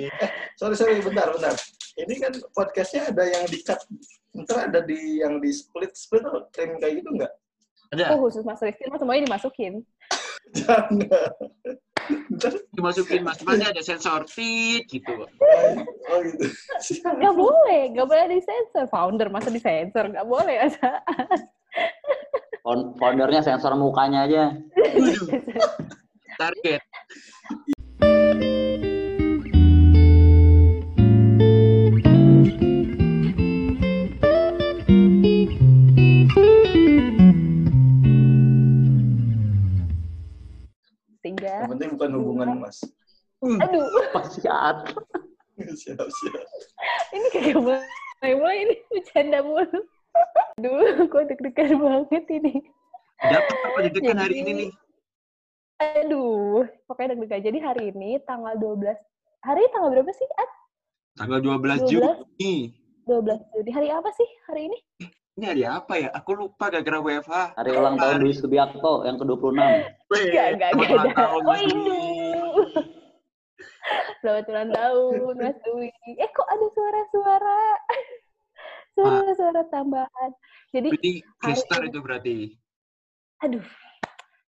di sorry bentar. Ini kan podcastnya ada yang di-cut. Ntar ada di yang di split atau trim kayak gitu nggak? Ada. Oh, khusus Mas Rifkin mah semuanya dimasukin. Jangan. Dimasukin ada sensor tit gitu. Oh gitu. Nggak boleh di sensor. Founder masa di sensor, nggak boleh masa. Foundernya sensor mukanya aja. Target. Yang penting bukan hubungan, Mas. Aduh. Siap. Ini kayak mulai ini bercanda mulu. Aduh, kok deg-degan banget ini. Dapat apa deg-degan hari ini nih? Aduh, pokoknya deg-degan. Jadi hari ini tanggal 12. Hari tanggal berapa sih, Ad? Tanggal 12 Juni. 12 Juni. Hari apa sih hari ini? Ini hari apa ya? Aku lupa gara-gara WFH. Hari ulang tahun Dwi Subiakto yang ke-26. Enggak. Oh, ini. Selamat ulang tahun, Mas Dwi. Kok ada suara-suara? Suara-suara tambahan. Jadi gestar itu berarti. Aduh.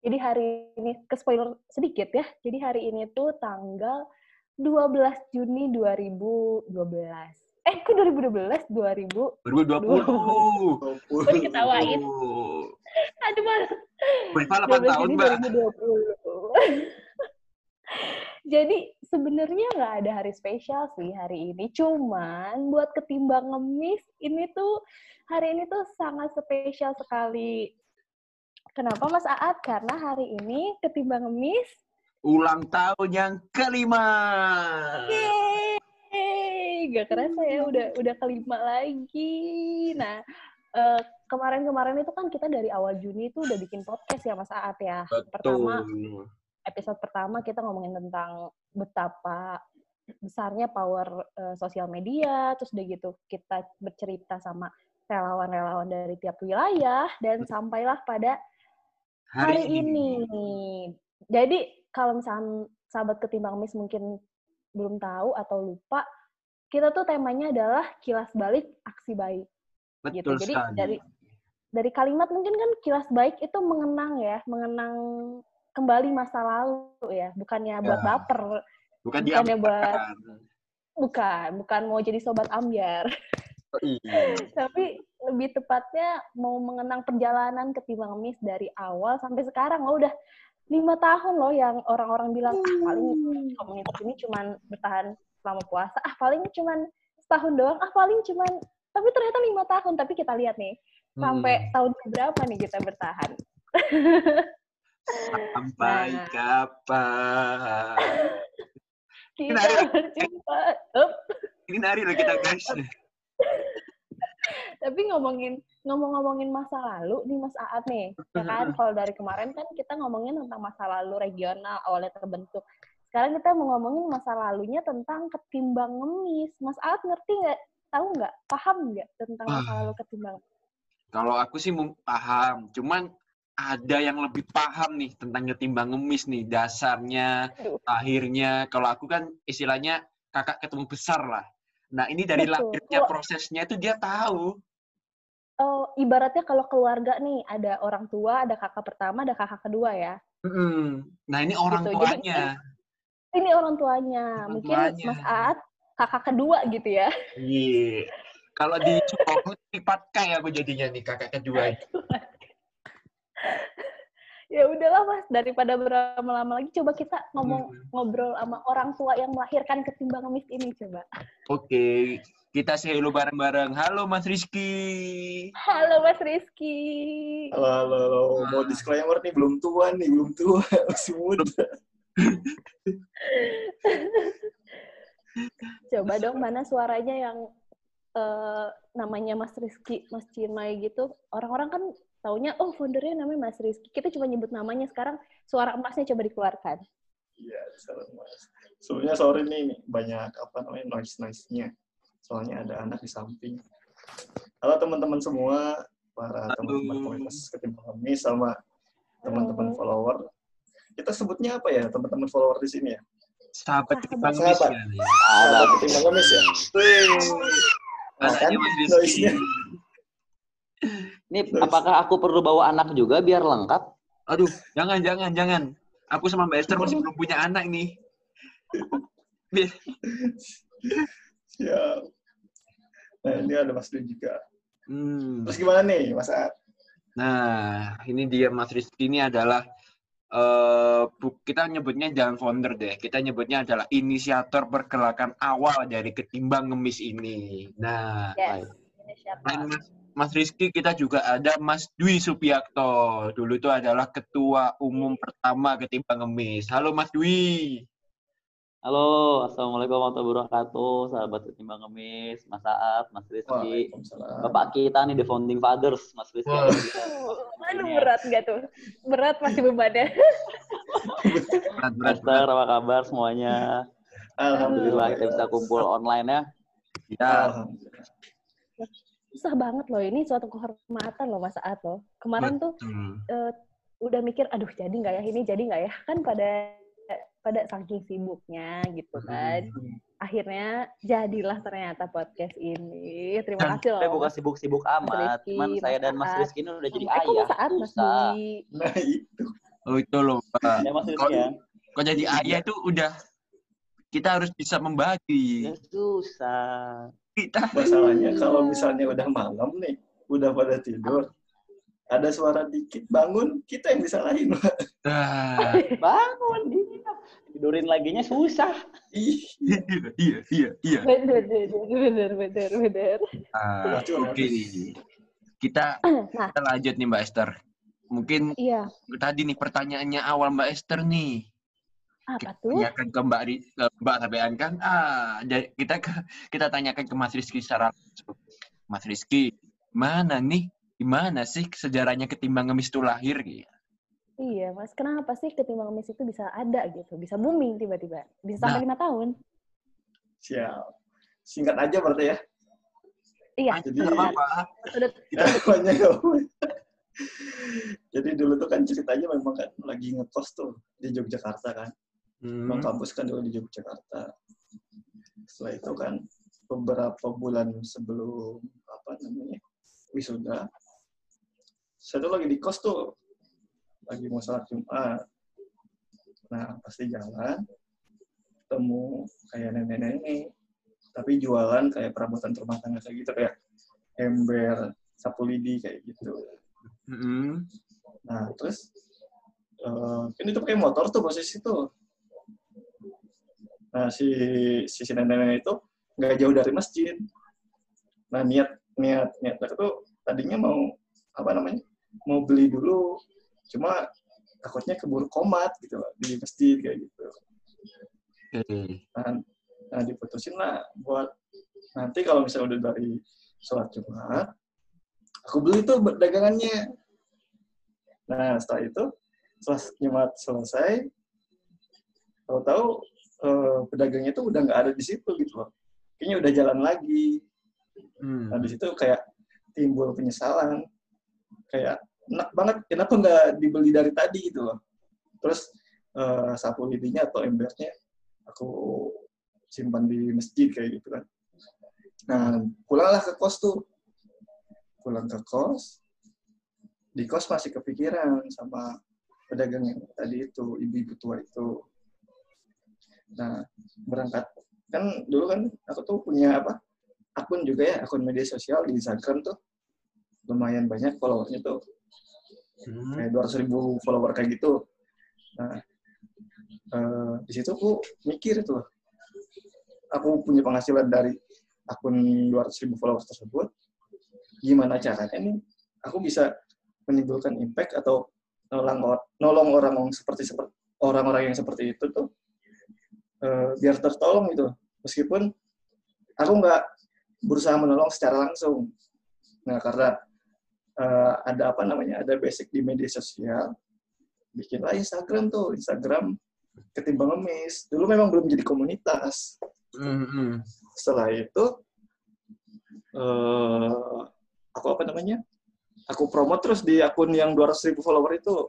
Jadi hari ini ke spoiler sedikit ya. Jadi hari ini tuh tanggal 12 Juni 2012. Kok 2012? 2020. Kok diketawain? Aduh, Mas. Berapa 8 tahun, Mbak? 2020. Jadi, sebenarnya nggak ada hari spesial sih hari ini. Cuman, buat ketimbang ngemis, hari ini tuh sangat spesial sekali. Kenapa, Mas Aat? Karena hari ini ketimbang ngemis, ulang tahun yang ke-5. Yeay! Gak kerasa ya, udah kelima lagi. Nah, kemarin-kemarin itu kan kita dari awal Juni itu udah bikin podcast ya, Mas Aat ya. Betul. Episode pertama kita ngomongin tentang betapa besarnya power sosial media. Terus udah gitu kita bercerita sama relawan-relawan dari tiap wilayah. Dan sampailah pada hari ini. Jadi kalau misalnya sahabat ketimbang mis mungkin belum tahu atau lupa, kita tuh temanya adalah kilas balik aksi baik. Betul gitu. Jadi sekali. Dari kalimat mungkin kan kilas baik itu mengenang kembali masa lalu ya, bukannya buat baper. Bukan mau jadi sobat ambyar. Oh, iya. Tapi lebih tepatnya mau mengenang perjalanan ketimbang mis dari awal sampai sekarang. Lo udah 5 tahun loh yang orang-orang bilang paling komunitas ini cuman bertahan selama puasa, paling cuman setahun doang, paling cuman, tapi ternyata 5 tahun. Tapi kita lihat nih, sampai tahun berapa nih kita bertahan? Sampai kapan? Kita berjumpa. Ini nari loh kita, guys. Tapi ngomongin masa lalu nih Mas Aat nih, ya kan? Kalau dari kemarin kan kita ngomongin tentang masa lalu regional, awalnya terbentuk. Sekarang kita mau ngomongin masa lalunya tentang ketimbang ngemis. Mas Aat ngerti nggak? Tahu nggak? Paham nggak tentang masa lalu ketimbang? Kalau aku sih paham. Cuman ada yang lebih paham nih tentang ketimbang ngemis nih. Dasarnya, lahirnya. Kalau aku kan istilahnya kakak ketemu besar lah. Nah ini dari lahirnya prosesnya itu dia tahu. Oh, ibaratnya kalau keluarga nih ada orang tua, ada kakak pertama, ada kakak kedua ya. Nah ini orang tuanya. Jadi, ini orang tuanya. Mungkin Mas Aat kakak kedua gitu ya. Iya. Yeah. Kalau di Cukong lipat kayak aku jadinya nih kakak kedua. Ya udahlah Mas, daripada berlama-lama lagi coba kita ngobrol sama orang tua yang melahirkan ketimbang ngemis ini coba. Oke, kita say hello bareng-bareng. Halo Mas Rizky. Halo Mas Rizky. Halo. Mau disclaimer nih belum tua, masih muda. Coba dong mana suaranya yang namanya Mas Rizky, Mas Cinmai gitu. Orang-orang kan taunya foundernya namanya Mas Rizky. Kita cuma nyebut namanya, sekarang suara emasnya coba dikeluarkan. Iya, suara emas. Sebenarnya sore ini banyak noise-nya. Soalnya ada anak di samping. Halo teman-teman semua, para teman-teman komunitas ketimbang ngemis sama teman-teman follower. Kita sebutnya apa ya teman-teman follower di sini ya? Sahabat ketimbang ngemis ya. Sahabat ketimbang ngemis ya. Anaknya Mas Rizky. Ini apakah aku perlu bawa anak juga biar lengkap? Aduh, jangan. Aku sama Mbak Esther masih belum punya anak nih. Siap. Nah, ini ada Mas Rizky juga. Terus gimana nih, Mas Ad? Nah, ini dia Mas Rizky ini adalah kita nyebutnya jangan founder deh. Kita nyebutnya adalah inisiator pergerakan awal dari ketimbang ngemis ini. Nah, yes. Mas Rizky, kita juga ada Mas Dwi Subiakto. Dulu itu adalah ketua umum pertama ketimbang ngemis. Halo Mas Dwi. Halo, Assalamualaikum warahmatullahi wabarakatuh. Sahabat ketimbang ngemis, Mas Saat, Mas Rizky. Bapak kita nih the founding fathers, Mas Rizky. Aduh, berat nggak tuh? Berat masih bebannya. Master, apa kabar semuanya? Alhamdulillah kita bisa kumpul online ya. Ya. Susah banget loh, ini suatu kehormatan loh Mas Saat loh. Kemarin tuh udah mikir, aduh jadi nggak ya ini, jadi nggak ya? Kan pada saking sibuknya gitu kan. Akhirnya jadilah ternyata podcast ini. Terima kasih loh. Saya bukan sibuk-sibuk amat. Cuman saya dan Mas Rizky ini udah jadi ayah. Susah. Nah itu. Oh itu loh Pak. Ya, kalau jadi ayah itu udah kita harus bisa membagi. Ya, susah. Kita masalahnya kalau misalnya udah malam nih, udah pada tidur. Ada suara dikit bangun, kita yang disalahin. Bangun, tidurin laginya susah. Iya. Bener. Oke. Kita lanjut nih Mbak Esther. Mungkin tadi nih pertanyaannya awal Mbak Esther nih. Apa tuh? Kita tanyakan ke Mbak Tabean kan. Kita tanyakan ke Mas Rizky secara langsung. Mas Rizky, gimana sih sejarahnya ketimbang ngemis itu lahir? Iya, Mas. Kenapa sih ketimbang ngemis itu bisa ada gitu? Bisa booming tiba-tiba. Bisa sampai 5 tahun. Siap. Singkat aja berarti ya? Iya. Jadi, jadi dulu tuh kan ceritanya memang kan lagi ngekos tuh di Yogyakarta kan. Memang kampus kan dulu di Yogyakarta. Setelah itu kan beberapa bulan sebelum wisuda, saya tuh lagi di kos tuh, lagi mau sholat Jumat. Nah, pasti jalan, ketemu kayak nenek-nenek, tapi jualan kayak perabotan rumah tangga kayak gitu, kayak ember, sapu lidi, kayak gitu. Nah, terus, ini tuh pakai motor tuh posisi tuh. Nah, si nenek-nenek itu nggak jauh dari masjid. Nah, niat itu tadinya mau beli dulu, cuma takutnya keburu komat gitu di masjid kayak gitu. Nah diputusin lah buat nanti kalau misalnya udah dari sholat Jumat aku beli tuh dagangannya. Nah setelah itu sholat Jumat selesai, tahu-tahu pedagangnya tuh udah nggak ada di situ gitu loh, kayaknya udah jalan lagi. Nah di situ kayak timbul penyesalan, kayak enak banget kenapa nggak dibeli dari tadi gitu loh. Terus sapu lidinya atau embernya aku simpan di masjid kayak gitu kan. Nah pulanglah ke kos tuh, di kos masih kepikiran sama pedagang yang tadi itu, ibu tua itu. Nah berangkat kan dulu kan aku tuh punya akun juga ya, akun media sosial di Instagram tuh lumayan banyak followernya tuh, kayak 200.000 follower kayak gitu. Nah di situ aku mikir tuh, aku punya penghasilan dari akun 200.000 follower tersebut, gimana caranya nih aku bisa menimbulkan impact atau nolong orang seperti orang-orang yang seperti itu tuh biar tertolong gitu, meskipun aku nggak berusaha menolong secara langsung. Nah, karena ada basic di media sosial, bikinlah Instagram tuh, Instagram ketimbang ngemis. Dulu memang belum jadi komunitas. Setelah itu, aku promote terus di akun yang 200.000 follower itu.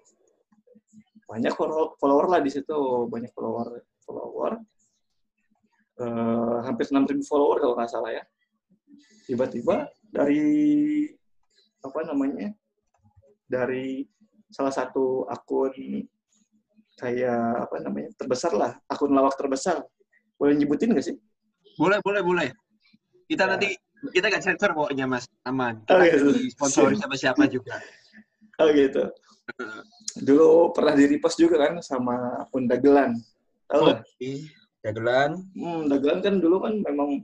Banyak follower lah di situ, banyak follower. hampir 6.000 follower kalau nggak salah ya. Tiba-tiba dari apa namanya, dari salah satu akun kayak apa namanya terbesar lah, akun lawak terbesar, boleh nyebutin nggak sih? Boleh. Kita ya. Nanti kita nggak sensor pokoknya Mas, aman. Kita sponsori sama siapa juga. Oh gitu. Dulu pernah di repost juga kan sama akun Dagelan. Tahu nggak? Dagelan. Dagelan kan dulu kan memang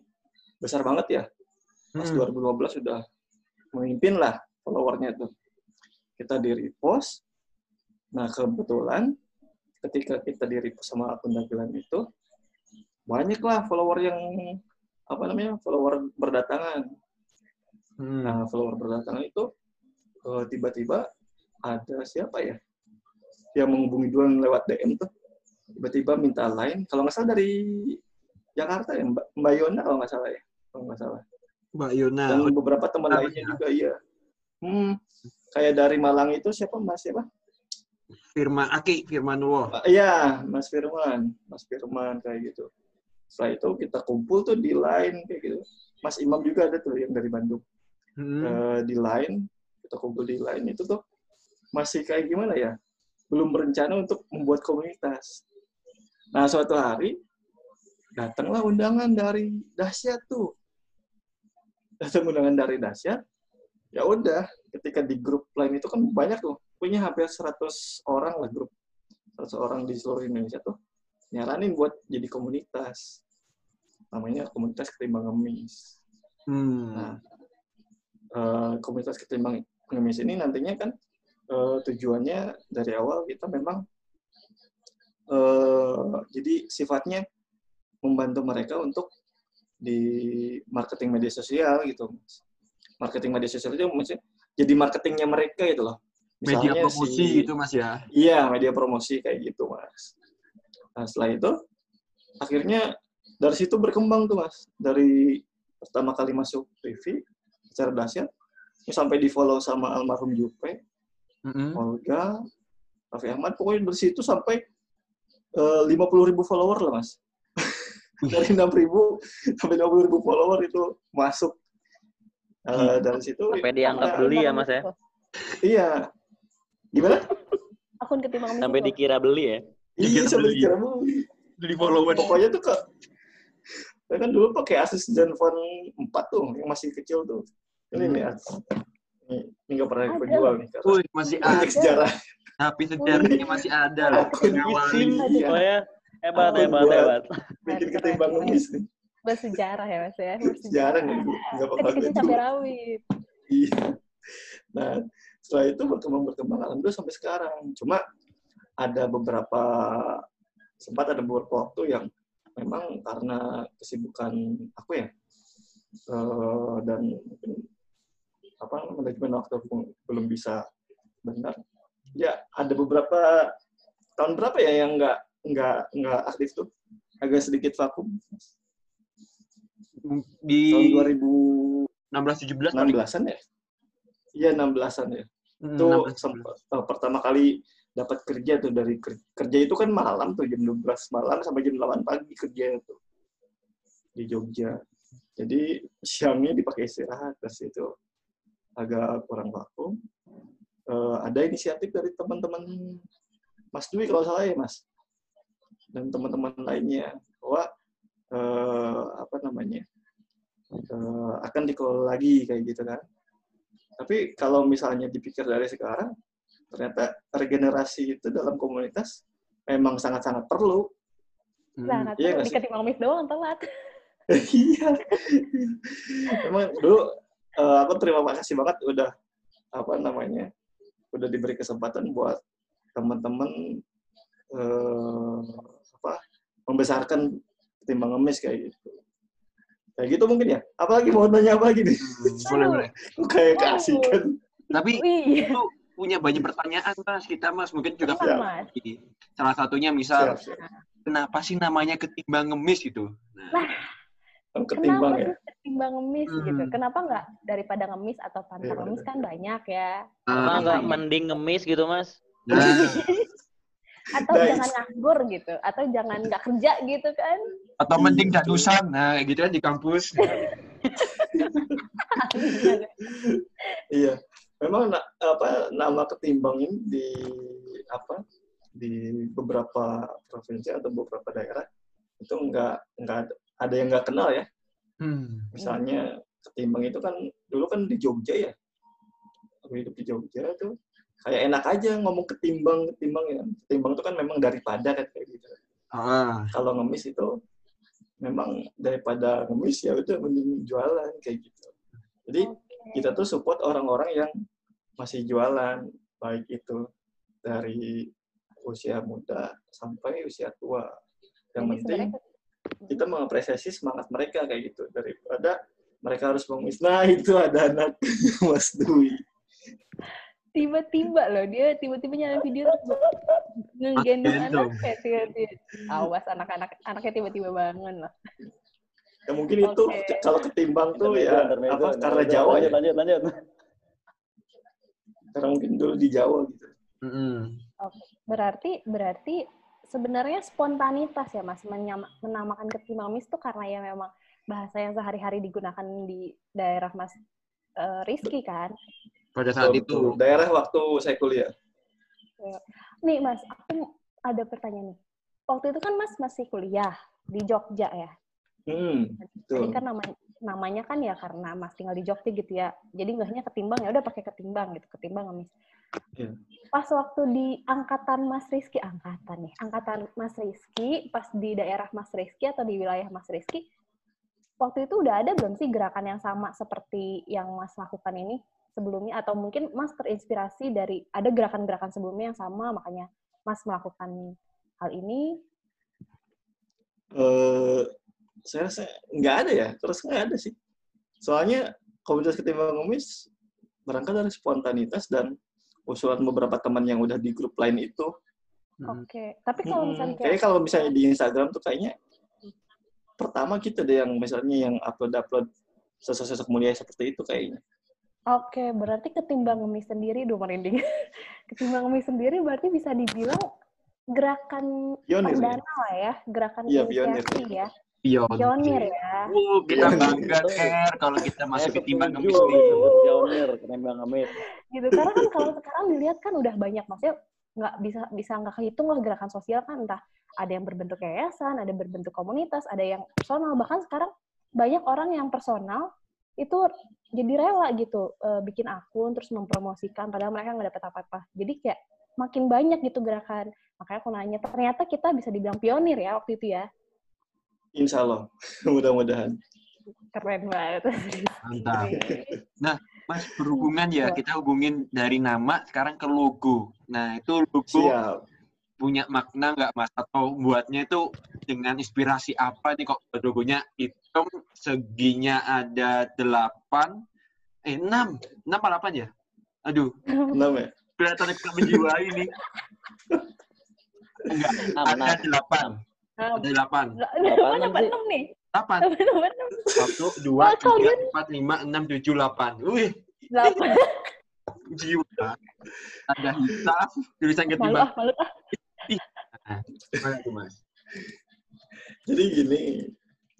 besar banget ya. Pas 2012 sudah memimpin lah followernya tuh. Kita di repost. Nah kebetulan ketika kita di repost sama akun Dagelan itu banyaklah follower yang apa namanya follower berdatangan. Nah follower berdatangan itu tiba-tiba ada siapa ya yang menghubungi duluan lewat DM tuh, tiba-tiba minta line kalau nggak salah dari Jakarta ya, Mbak Yona kalau nggak salah ya, Mbak Yona dan beberapa teman lainnya juga ya. Kayak dari Malang itu siapa Mas Firman Aki, Firmanullah. Iya, Mas Firman kayak gitu. Setelah itu kita kumpul tuh di line kayak gitu. Mas Imam juga ada tuh yang dari Bandung. Di line, kita kumpul di line itu tuh masih kayak gimana ya? Belum berencana untuk membuat komunitas. Nah, suatu hari datanglah undangan dari Dasyat tuh. Ya udah, ketika di grup line itu kan banyak tuh. Punya hampir 100 orang lah grup. 100 orang di seluruh Indonesia tuh. Nyaranin buat jadi komunitas. Namanya komunitas Ketimbang Ngemis. Nah, komunitas Ketimbang Ngemis ini nantinya kan tujuannya dari awal kita memang jadi sifatnya membantu mereka untuk di marketing media sosial gitu. Marketing media sosial itu maksudnya jadi marketingnya mereka gitu loh. Misalnya media promosi gitu Mas ya? Iya, media promosi kayak gitu Mas. Nah setelah itu, akhirnya dari situ berkembang tuh Mas. Dari pertama kali masuk TV, secara Dasyat, sampai di-follow sama almarhum Juppe, Olga, Raffi Ahmad, pokoknya dari situ sampai 50.000 follower lah Mas. Dari 6.000 sampai 50.000 follower itu masuk. Dari situ... Sampai dianggap beli ya Mas ya? Iya. Gimana? Akun Ketimbang Ngemis. Sampai dikira beli ya? Iya, sampai dikira beli. Jadi follower. Pokoknya tuh Kak. Saya kan dulu pakai Asus Zenfone 4 tuh, yang masih kecil tuh. Ini nih Asus. Ini nggak pernah dijual nih. Uy, masih ada sejarah. Tapi sejarahnya masih ada loh. Pokoknya hebat. Bikin Ketimbang Ngemis nih. Bersejarah ya Mas ya? Bersejarah nih. Ketika cabai rawit. Iya. Nah, setelah itu berkembang alhamdulillah sampai sekarang. Cuma ada beberapa waktu yang memang karena kesibukan aku ya, dan apa manajemen waktu belum bisa benar. Ya, ada beberapa tahun berapa ya yang nggak aktif tuh, agak sedikit vakum. Di tahun 2016-17 ya. Iya, 16-an ya. Itu pertama kali dapat kerja tuh dari kerja itu kan malam tuh jam 12 malam sampai jam 8 pagi kerjanya tuh di Jogja. Jadi siangnya dipakai istirahat terus itu agak kurang vakum. Ada inisiatif dari teman-teman Mas Dwi kalau salah ya Mas dan teman-teman lainnya bahwa akan dikelola lagi kayak gitu kan. Tapi kalau misalnya dipikir dari sekarang, ternyata regenerasi itu dalam komunitas memang sangat-sangat perlu. Sangat perlu, diketimbang Ngemis doang telat. Iya. Memang dulu aku terima kasih banget udah diberi kesempatan buat teman-teman membesarkan Ketimbang Ngemis kayak gitu. Kayak gitu mungkin ya. Apalagi mau nanya apa lagi nih? Boleh. Kayak keasikan. Tapi itu punya banyak pertanyaan Mas. Mungkin juga salah satunya misal kenapa sih namanya Ketimbang Ngemis gitu? Nah, kenapa ya? Ketimbang Ngemis gitu? Kenapa nggak daripada ngemis atau pantat ngemis kan banyak ya? Kenapa nggak mending ngemis gitu Mas? Atau jangan nganggur gitu? Atau jangan nggak kerja gitu kan? atau mending danusan, nah gitu kan di kampus. Iya, memang apa nama ketimbang ini di apa di beberapa provinsi atau beberapa daerah itu nggak ada yang nggak kenal ya. Misalnya ketimbang itu kan dulu kan di Jogja ya, aku hidup di Jogja tuh kayak enak aja ngomong ketimbang ya. Ketimbang itu kan memang daripada kan kayak gitu. Kalau ngemis itu memang daripada ngemis ya udah mending jualan kayak gitu. Jadi kita tuh support orang-orang yang masih jualan, baik itu dari usia muda sampai usia tua. Yang penting kita mengapresiasi semangat mereka kayak gitu daripada mereka harus mengemis. Nah, itu ada anak Mas Dwi. Tiba-tiba loh dia tiba-tiba nyalain video ngegendong anak kayak tiba-tiba. Awas anaknya tiba-tiba bangun loh. Ya mungkin itu kalau ketimbang tuh ya apa karena Jawa ya. Lanjut. Karena mungkin dulu di Jawa gitu. Berarti sebenarnya spontanitas ya Mas menamakan ketimbang mis tuh karena ya memang bahasa yang sehari-hari digunakan di daerah Mas Rizky kan. Pada saat itu daerah waktu saya kuliah. Nih Mas, aku ada pertanyaan nih. Waktu itu kan Mas masih kuliah di Jogja ya. Jadi kan namanya kan ya karena Mas tinggal di Jogja gitu ya. Jadi enggaknya ketimbang ya udah pakai ketimbang gitu, ketimbang Mas. Pas waktu di angkatan Mas Rizky pas di daerah Mas Rizky atau di wilayah Mas Rizky waktu itu udah ada belum sih gerakan yang sama seperti yang Mas lakukan ini? Sebelumnya atau mungkin Mas terinspirasi dari ada gerakan-gerakan sebelumnya yang sama makanya Mas melakukan hal ini? Saya rasa nggak ada ya, terus nggak ada sih. Soalnya komunitas ketimbang ngemis berangkat dari spontanitas dan usulan beberapa teman yang udah di grup lain itu. Oke, tapi kalau misalnya kayaknya kalau misalnya di Instagram tuh kayaknya pertama kita deh yang misalnya yang upload sosok-sosok mulia seperti itu kayaknya. Oke, berarti ketimbang ngemis sendiri, merinding. Ketimbang ngemis sendiri berarti bisa dibilang gerakan pionir, perdana ya. Lah ya, gerakan inisiasi ya. Pionir ya. Kita bangga kalau kita masuk ketimbang ngemis gitu. Pionir, ketimbang ngemis. Gitu, karena kan kalau sekarang dilihat kan udah banyak, maksudnya nggak bisa nggak kehitung lah gerakan sosial kan, entah ada yang berbentuk yayasan, ada berbentuk komunitas, ada yang personal, bahkan sekarang banyak orang yang personal itu jadi rela gitu bikin akun terus mempromosikan padahal mereka nggak dapat apa-apa. Jadi kayak makin banyak gitu gerakan. Makanya aku nanya, ternyata kita bisa dibilang pionir ya waktu itu ya. Insya Allah, mudah-mudahan. Keren banget. Mantap. Nah, Mas berhubungan ya kita hubungin dari nama sekarang ke logo. Nah, itu logo punya makna nggak Mas? Atau buatnya itu dengan inspirasi apa nih kok logonya hitam, seginya ada 6 apa 8 ya? Aduh. 6 ya? Kelihatannya kita menjiwai ini. Enggak, ada 8. Ada 8. 8 apa 6 nih? 8. 1, 2, 3, 4, 5, 6, 7, 8. Wih. 8. Jiwa. Ada hitam, tulisan ketimbang. Malu. Mas. Jadi gini,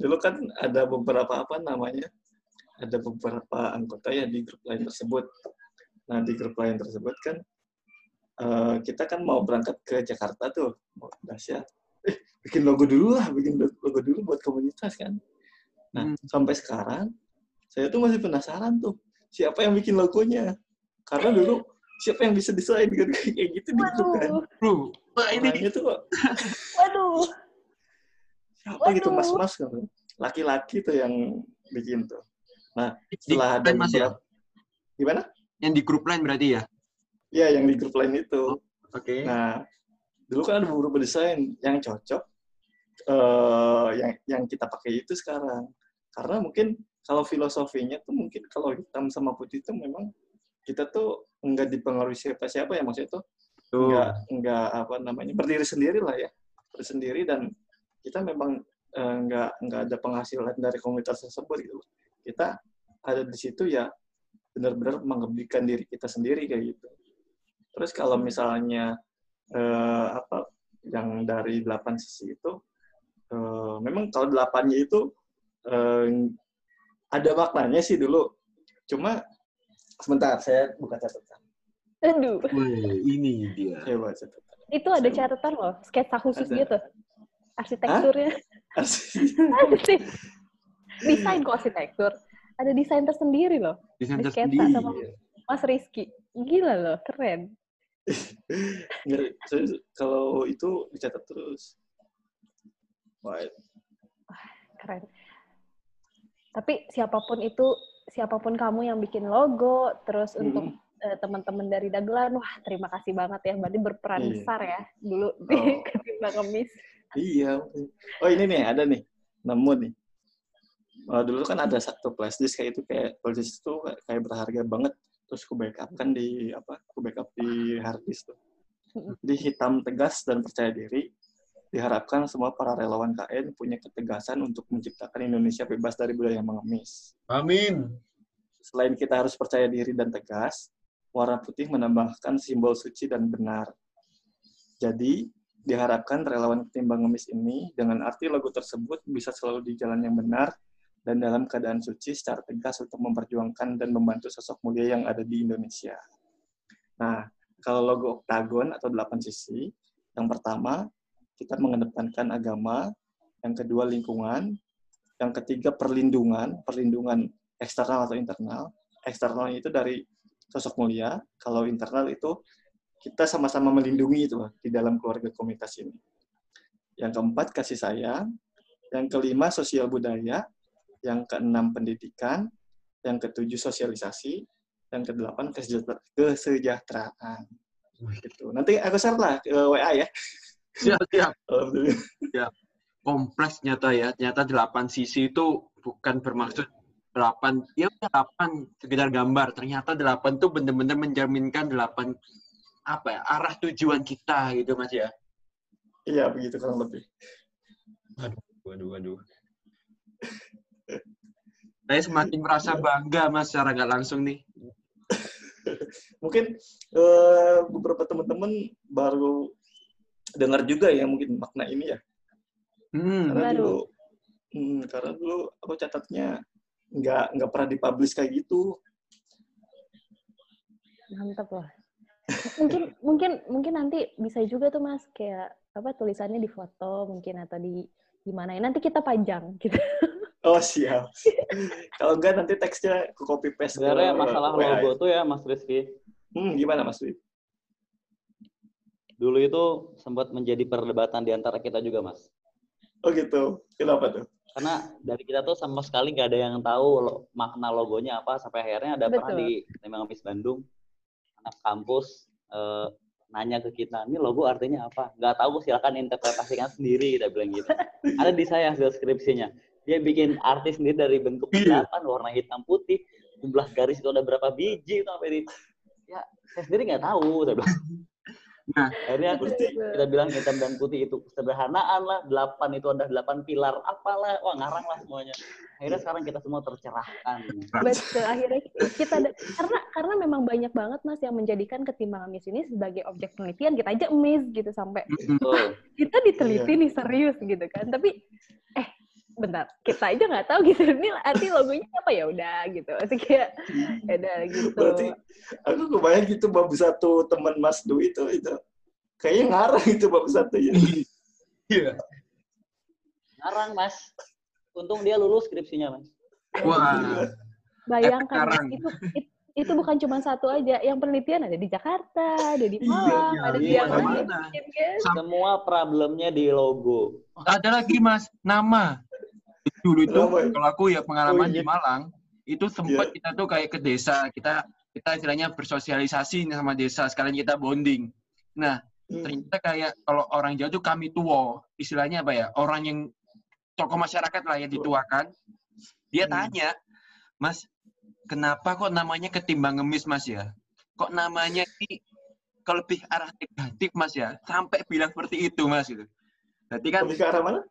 dulu kan ada beberapa ada beberapa anggota ya di grup lain tersebut. Nah di grup lain tersebut kan kita kan mau berangkat ke Jakarta tuh, Dasya, bikin logo dulu buat komunitas kan. Nah sampai sekarang saya tuh masih penasaran tuh siapa yang bikin logonya, karena dulu siapa yang bisa desain kayak gitu di grup kan. Wah, ini tuh kok. Waduh. Siapa gitu mas-mas kan? Laki-laki tuh yang bikin tuh. Nah, setelah ada Mas ya. Gimana? Yang di grup lain berarti ya? Iya, yang di grup lain itu. Oke. Nah, dulu kan ada beberapa desain yang cocok yang kita pakai itu sekarang. Karena mungkin kalau filosofinya tuh mungkin kalau hitam sama putih itu memang kita tuh enggak dipengaruhi siapa-siapa ya maksudnya tuh. Enggak berdiri sendiri lah ya, berdiri sendiri dan kita memang enggak ada penghasilan dari komunitas tersebut gitu. Kita ada di situ ya benar-benar mengabdikan diri kita sendiri kayak gitu. Terus kalau misalnya yang dari 8 sisi itu memang kalau delapannya itu ada maknanya sih dulu. Cuma sebentar, saya buka catatan. Aduh. Wih, ini dia. Itu ada catatan loh, sketsa khusus ada. Gitu. Arsitekturnya. Arsitek. Desain kok arsitektur. Ada desain tersendiri loh. Desain tersendiri. Sama Mas Rizky. Gila loh, keren. Kalau itu dicatat terus. Wah, keren. Tapi siapapun itu, siapapun kamu yang bikin logo, terus untuk teman-teman dari Dagelan, wah terima kasih banget ya, berarti berperan besar ya dulu di Ketimbang Ngemis. Iya. Oh ini nih, ada nih, nemu nih. Dulu kan ada satu flashdisk kayak itu, kayak flashdisk itu kayak berharga banget. Terus aku backup kan di apa? Aku backup di harddisk tuh. Jadi hitam tegas dan percaya diri. Diharapkan semua para relawan KN punya ketegasan untuk menciptakan Indonesia bebas dari budaya mengemis. Amin. Selain kita harus percaya diri dan tegas, warna putih menambahkan simbol suci dan benar. Jadi, diharapkan relawan Ketimbang Ngemis ini dengan arti logo tersebut bisa selalu di jalan yang benar dan dalam keadaan suci secara tegas untuk memperjuangkan dan membantu sosok mulia yang ada di Indonesia. Nah, kalau logo oktagon atau 8 sisi, yang pertama, kita mengedepankan agama, yang kedua lingkungan, yang ketiga perlindungan eksternal atau internal. Eksternal itu dari sosok mulia, kalau internal itu kita sama-sama melindungi itu di dalam keluarga komunitas ini. Yang keempat kasih sayang, yang kelima sosial budaya, yang keenam pendidikan, yang ketujuh sosialisasi, yang kedelapan kesejahteraan. Gitu. Nanti aku share lah ke WA ya. Siap. Alhamdulillah. Kompleks nyata ya. Ternyata 8 sisi itu bukan bermaksud 8. Ya 8 sekedar gambar. Ternyata 8 itu benar-benar menjaminkan 8 apa ya, arah tujuan kita gitu Mas ya. Iya, begitu kurang lebih. Aduh. Saya semakin merasa bangga Mas secara nggak langsung nih. Mungkin beberapa teman-teman baru dengar juga ya mungkin makna ini ya. Karena dulu aku catatnya nggak pernah dipublish kayak gitu. Mantap lah. mungkin nanti bisa juga tuh Mas kayak apa tulisannya di foto mungkin atau di gimana ya, nanti kita panjang gitu. Oh siap. Kalau enggak nanti teksnya aku copy paste. Sebenarnya masalah logo tuh ya Mas Rizky. Gimana Mas Rizky? Dulu itu sempat menjadi perdebatan di antara kita juga, Mas. Oh gitu. Kenapa tuh? Karena dari kita tuh sama sekali nggak ada yang tahu makna logonya apa. Sampai akhirnya ada pernah di Ketimbang Ngemis Bandung, anak kampus nanya ke kita, ini logo artinya apa? Nggak tahu, silakan interpretasikan sendiri, kita bilang gitu. Ada di saya hasil skripsinya. Dia bikin arti sendiri dari bentuk delapan, warna hitam putih, jumlah garis itu ada berapa biji, sampai di... Ya, saya sendiri nggak tahu, saya bilang. Nah, akhirnya kita bilang hitam dan putih itu kesederhanaan lah, 8 itu ada 8 pilar apalah, wah ngarang lah semuanya. Akhirnya sekarang kita semua tercerahkan. Betul, akhirnya kita karena memang banyak banget Mas yang menjadikan Ketimbang Ngemis ini sebagai objek penelitian, kita aja amazed gitu sampai kita diteliti nih serius gitu kan. Tapi bentar, kita aja nggak tahu gitu ini arti logonya apa, ya udah gitu asik ya udah gitu. Berarti aku kebayang gitu bab satu teman Mas Du itu kayaknya ngarang itu bab satu ya. Iya. Ngarang Mas. Untung dia lulus skripsinya Mas. Wah. Bayangkan Mas, itu bukan cuma satu aja, yang penelitian ada di Jakarta, ada di Malang, ada di mana. Semua problemnya di logo. Ada lagi Mas, nama. Dulu itu kalau aku ya pengalaman di Malang itu sempat kita tuh kayak ke desa, kita istilahnya bersosialisasi sama desa sekalian kita bonding. Nah, ternyata kayak kalau orang Jawa tuh kami tuwo, istilahnya apa ya? Orang yang tokoh masyarakat lah yang dituakan. Dia tanya, "Mas, kenapa kok namanya Ketimbang Ngemis, Mas ya? Kok namanya ini kelebih arah negatif, Mas ya?" Sampai bilang seperti itu, Mas gitu. Berarti kan lebih ke arah mana?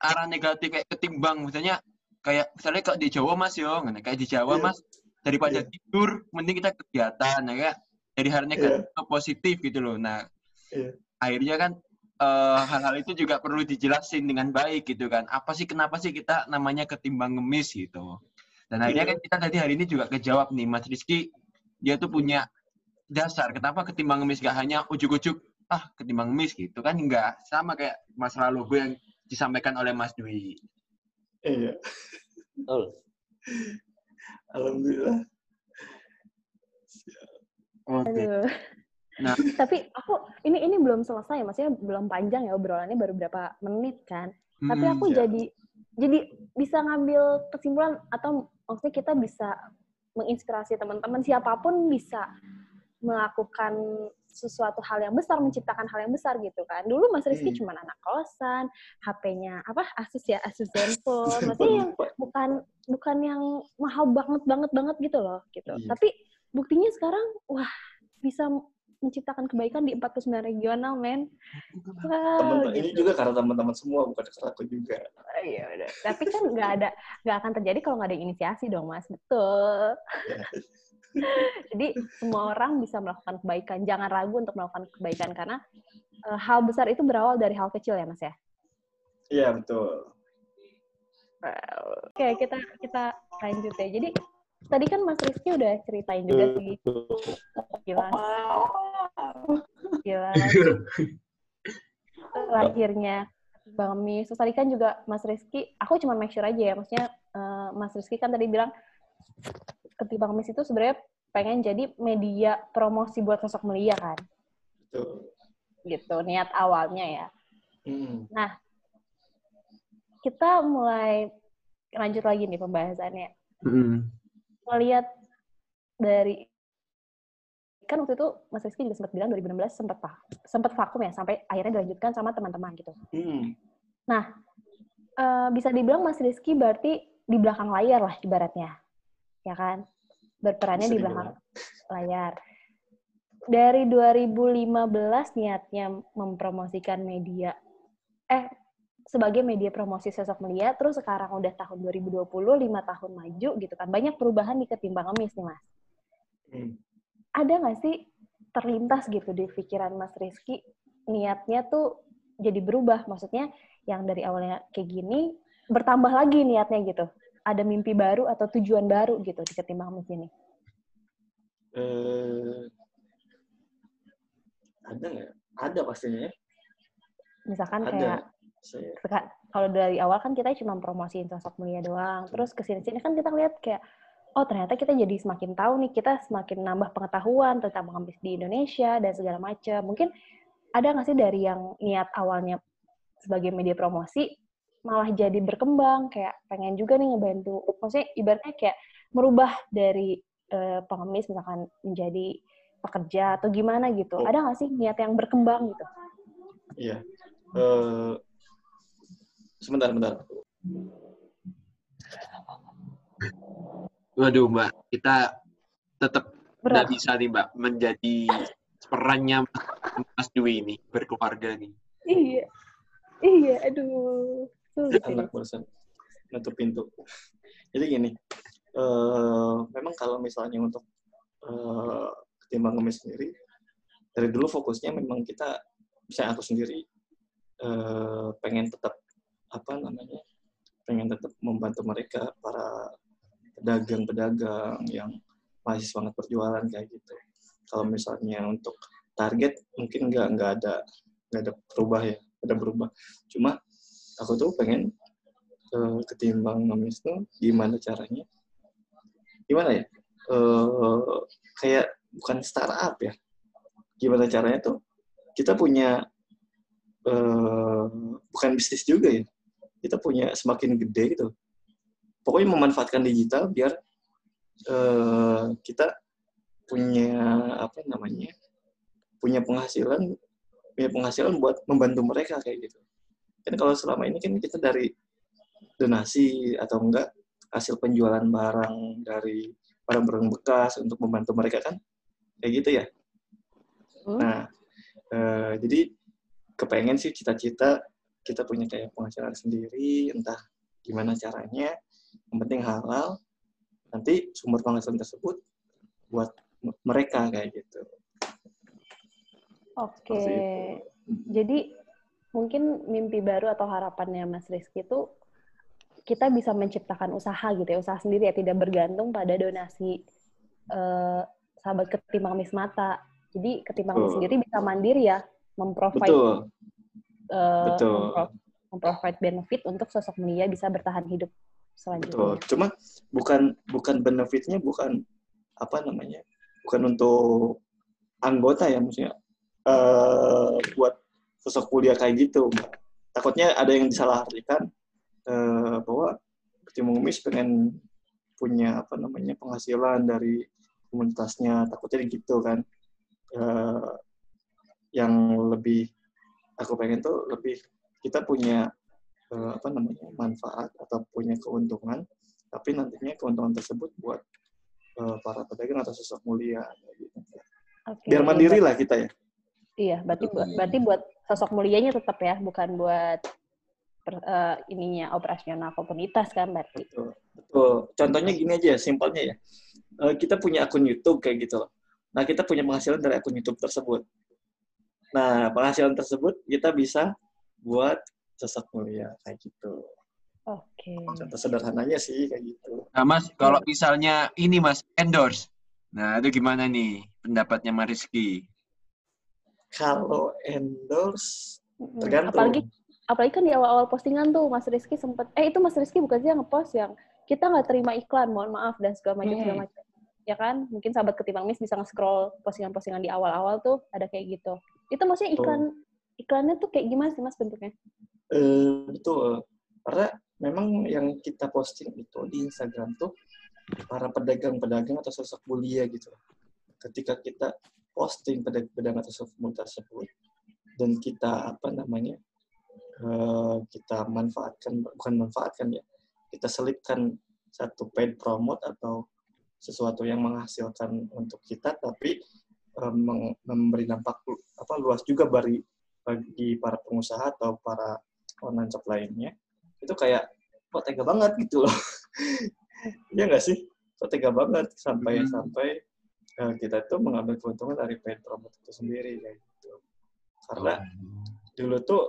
Arah negatif kayak ketimbang, misalnya kalau di Jawa Mas yo, kayak di Jawa Mas daripada tidur mending kita kegiatan, ya dari hari negatif ke positif gitu loh. Nah akhirnya kan hal-hal itu juga perlu dijelasin dengan baik gitu kan. Apa sih, kenapa sih kita namanya ketimbang ngemis gitu. Dan akhirnya kan kita tadi hari ini juga kejawab nih, Mas Rizky, dia tuh punya dasar kenapa ketimbang ngemis, gak hanya ujuk-ujuk, ah ketimbang ngemis gitu kan, enggak. Sama kayak masalah logo yang disampaikan oleh Mas Dwi. Iya. Betul. Alhamdulillah. Oke. Okay. Nah, tapi aku ini belum selesai, maksudnya belum panjang ya obrolannya, baru berapa menit kan. Tapi aku jadi bisa ngambil kesimpulan, atau maksudnya kita bisa menginspirasi teman-teman, siapapun bisa melakukan sesuatu hal yang besar, menciptakan hal yang besar gitu kan. Dulu Mas Rizky cuma anak kosan, HP-nya apa Asus Zenfone, maksudnya yang bukan yang mahal banget gitu loh gitu. Tapi buktinya sekarang wah bisa menciptakan kebaikan di 49 regional, men. Wow, teman-teman gitu. Ini juga karena teman-teman semua, bukan karena aku juga. Iya, udah. Tapi kan nggak akan terjadi kalau nggak ada inisiasi dong, Mas. Betul. Jadi semua orang bisa melakukan kebaikan. Jangan ragu untuk melakukan kebaikan karena hal besar itu berawal dari hal kecil ya, Mas ya. Iya, betul. Wow. Oke, kita lanjut ya. Jadi tadi kan Mas Rizky udah ceritain juga sih. Gila. Lahirnya Bang Mi. Terus tadi kan juga Mas Rizky, aku cuma make sure aja ya, maksudnya Mas Rizky kan tadi bilang ketimbang ngemis itu sebenarnya pengen jadi media promosi buat sosok Melia kan? Betul. Gitu, niat awalnya ya. Nah, kita mulai lanjut lagi nih pembahasannya. Melihat dari, kan waktu itu Mas Rizky juga sempat bilang 2016 sempat vakum ya, sampai akhirnya dilanjutkan sama teman-teman gitu. Nah, bisa dibilang Mas Rizky berarti di belakang layar lah ibaratnya, ya kan? Berperannya di belakang layar. Dari 2015 niatnya mempromosikan media, sebagai media promosi sosok Melia, terus sekarang udah tahun 2020, 5 tahun maju gitu kan. Banyak perubahan di ketimbang ngemis nih, Mas. Ada nggak sih terlintas gitu di pikiran Mas Rizky, niatnya tuh jadi berubah? Maksudnya yang dari awalnya kayak gini, bertambah lagi niatnya gitu. Ada mimpi baru atau tujuan baru gitu di ketimbang ngemis ini? Ada nggak? Ada pastinya. Misalkan ada. Kayak kalau dari awal kan kita cuma promosiin sosok Melia doang, terus kesini-sini kan kita lihat kayak, oh ternyata kita jadi semakin tahu nih, kita semakin nambah pengetahuan tentang ngemis di Indonesia dan segala macam. Mungkin ada nggak sih dari yang niat awalnya sebagai media promosi malah jadi berkembang, kayak pengen juga nih ngebantu, maksudnya ibaratnya kayak merubah dari pengemis misalkan menjadi pekerja atau gimana gitu. Ada nggak sih niat yang berkembang gitu? Iya. Sebentar. Waduh, Mbak. Kita tetap nggak bisa nih, Mbak, menjadi perannya Mas Dwi ini, berkeluarga nih. Iya, aduh. Anak barusan nutup pintu. Jadi gini, memang kalau misalnya untuk ketimbang ngemis sendiri, dari dulu fokusnya memang kita, misalnya aku sendiri, pengen tetap membantu mereka, para pedagang-pedagang yang masih semangat berjualan kayak gitu. Kalau misalnya untuk target mungkin nggak ada berubah ya, ada berubah. Cuma aku tuh pengen ketimbang ngemis tuh gimana caranya? Gimana ya? Kayak bukan startup ya. Gimana caranya tuh kita punya bukan bisnis juga ya, kita punya semakin gede gitu. Pokoknya memanfaatkan digital biar kita punya penghasilan buat membantu mereka kayak gitu. Kan kalau selama ini kan kita dari donasi atau enggak hasil penjualan barang dari barang-barang bekas untuk membantu mereka kan kayak gitu ya. Nah, jadi kepengen sih cita-cita kita punya kayak penghasilan sendiri, entah gimana caranya, yang penting halal, nanti sumber penghasilan tersebut buat mereka kayak gitu. Oke. Jadi mungkin mimpi baru atau harapannya Mas Rizky itu kita bisa menciptakan usaha gitu ya, usaha sendiri ya, tidak bergantung pada donasi sahabat Ketimbang Mismata. Jadi Ketimbang Mis sendiri bisa mandiri ya, memprovide benefit untuk sosok Melia bisa bertahan hidup selanjutnya. Betul. Cuma bukan benefitnya bukan apa namanya, bukan untuk anggota ya, maksudnya buat sosok kuliah kayak gitu. Takutnya ada yang disalahartikan bahwa Ketimbang Mis pengen punya apa namanya penghasilan dari komunitasnya, takutnya gitu kan. Yang lebih aku pengen tuh lebih kita punya apa namanya manfaat atau punya keuntungan, tapi nantinya keuntungan tersebut buat para pedagang atau sosok mulia gitu. Okay. Biar mandiri lah kita ya. Iya, berarti buat sosok mulianya tetap ya, bukan buat ininya operasional komunitas kan berarti. Betul. Contohnya gini aja, simpelnya ya. Kita punya akun YouTube kayak gitu. Nah, kita punya penghasilan dari akun YouTube tersebut. Nah, penghasilan tersebut kita bisa buat sosok mulia kayak gitu. Oke. Okay. Contoh sederhananya sih kayak gitu. Nah, Mas, kalau misalnya ini Mas endorse. Nah, itu gimana nih pendapatnya Mas Rizky? Kalau endorse tergantung. Apalagi kan di awal-awal postingan tuh Mas Rizky sempat, itu Mas Rizky bukan sih yang ngepost yang kita nggak terima iklan, mohon maaf dan segala macam, ya kan? Mungkin sahabat Ketimbang Mis bisa nge-scroll postingan-postingan di awal-awal tuh ada kayak gitu. Itu maksudnya iklannya tuh kayak gimana sih Mas bentuknya? Betul, karena memang yang kita posting itu di Instagram tuh para pedagang-pedagang atau sosok mulia gitu. Ketika kita posting pedagang atau sosok mulia tersebut dan kita kita kita selipkan satu paid promote atau sesuatu yang menghasilkan untuk kita, tapi memberi dampak luas juga bagi para pengusaha atau para online shop lainnya. Itu kayak kok tega banget gitu loh. Iya nggak sih? Kok tega banget sampai kita tuh mengambil keuntungan dari paid promote itu sendiri kayak gitu. Karena dulu tuh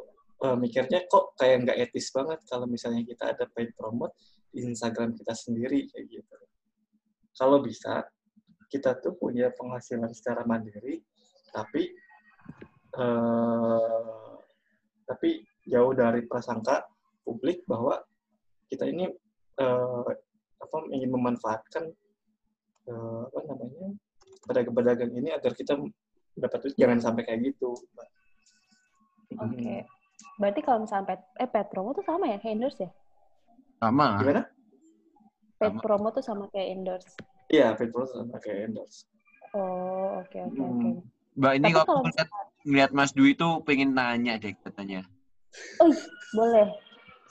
mikirnya kok kayak nggak etis banget kalau misalnya kita ada paid promote di Instagram kita sendiri kayak gitu. Kalau bisa kita tuh punya penghasilan secara mandiri, tapi jauh dari prasangka publik bahwa kita ini ingin memanfaatkan pedagang-pedagang ini agar kita dapat, jangan sampai kayak gitu. Oke. Okay. Berarti kalau misalnya paid promo tuh sama ya kayak endorse ya? Sama. Gimana? Paid promo tuh sama kayak endorse. Iya, paid promo sama kayak endorse. Oh, oke. Mbak, ini tapi kalau ngeliat Mas Dwi tuh pengen nanya deh katanya. Oh, boleh.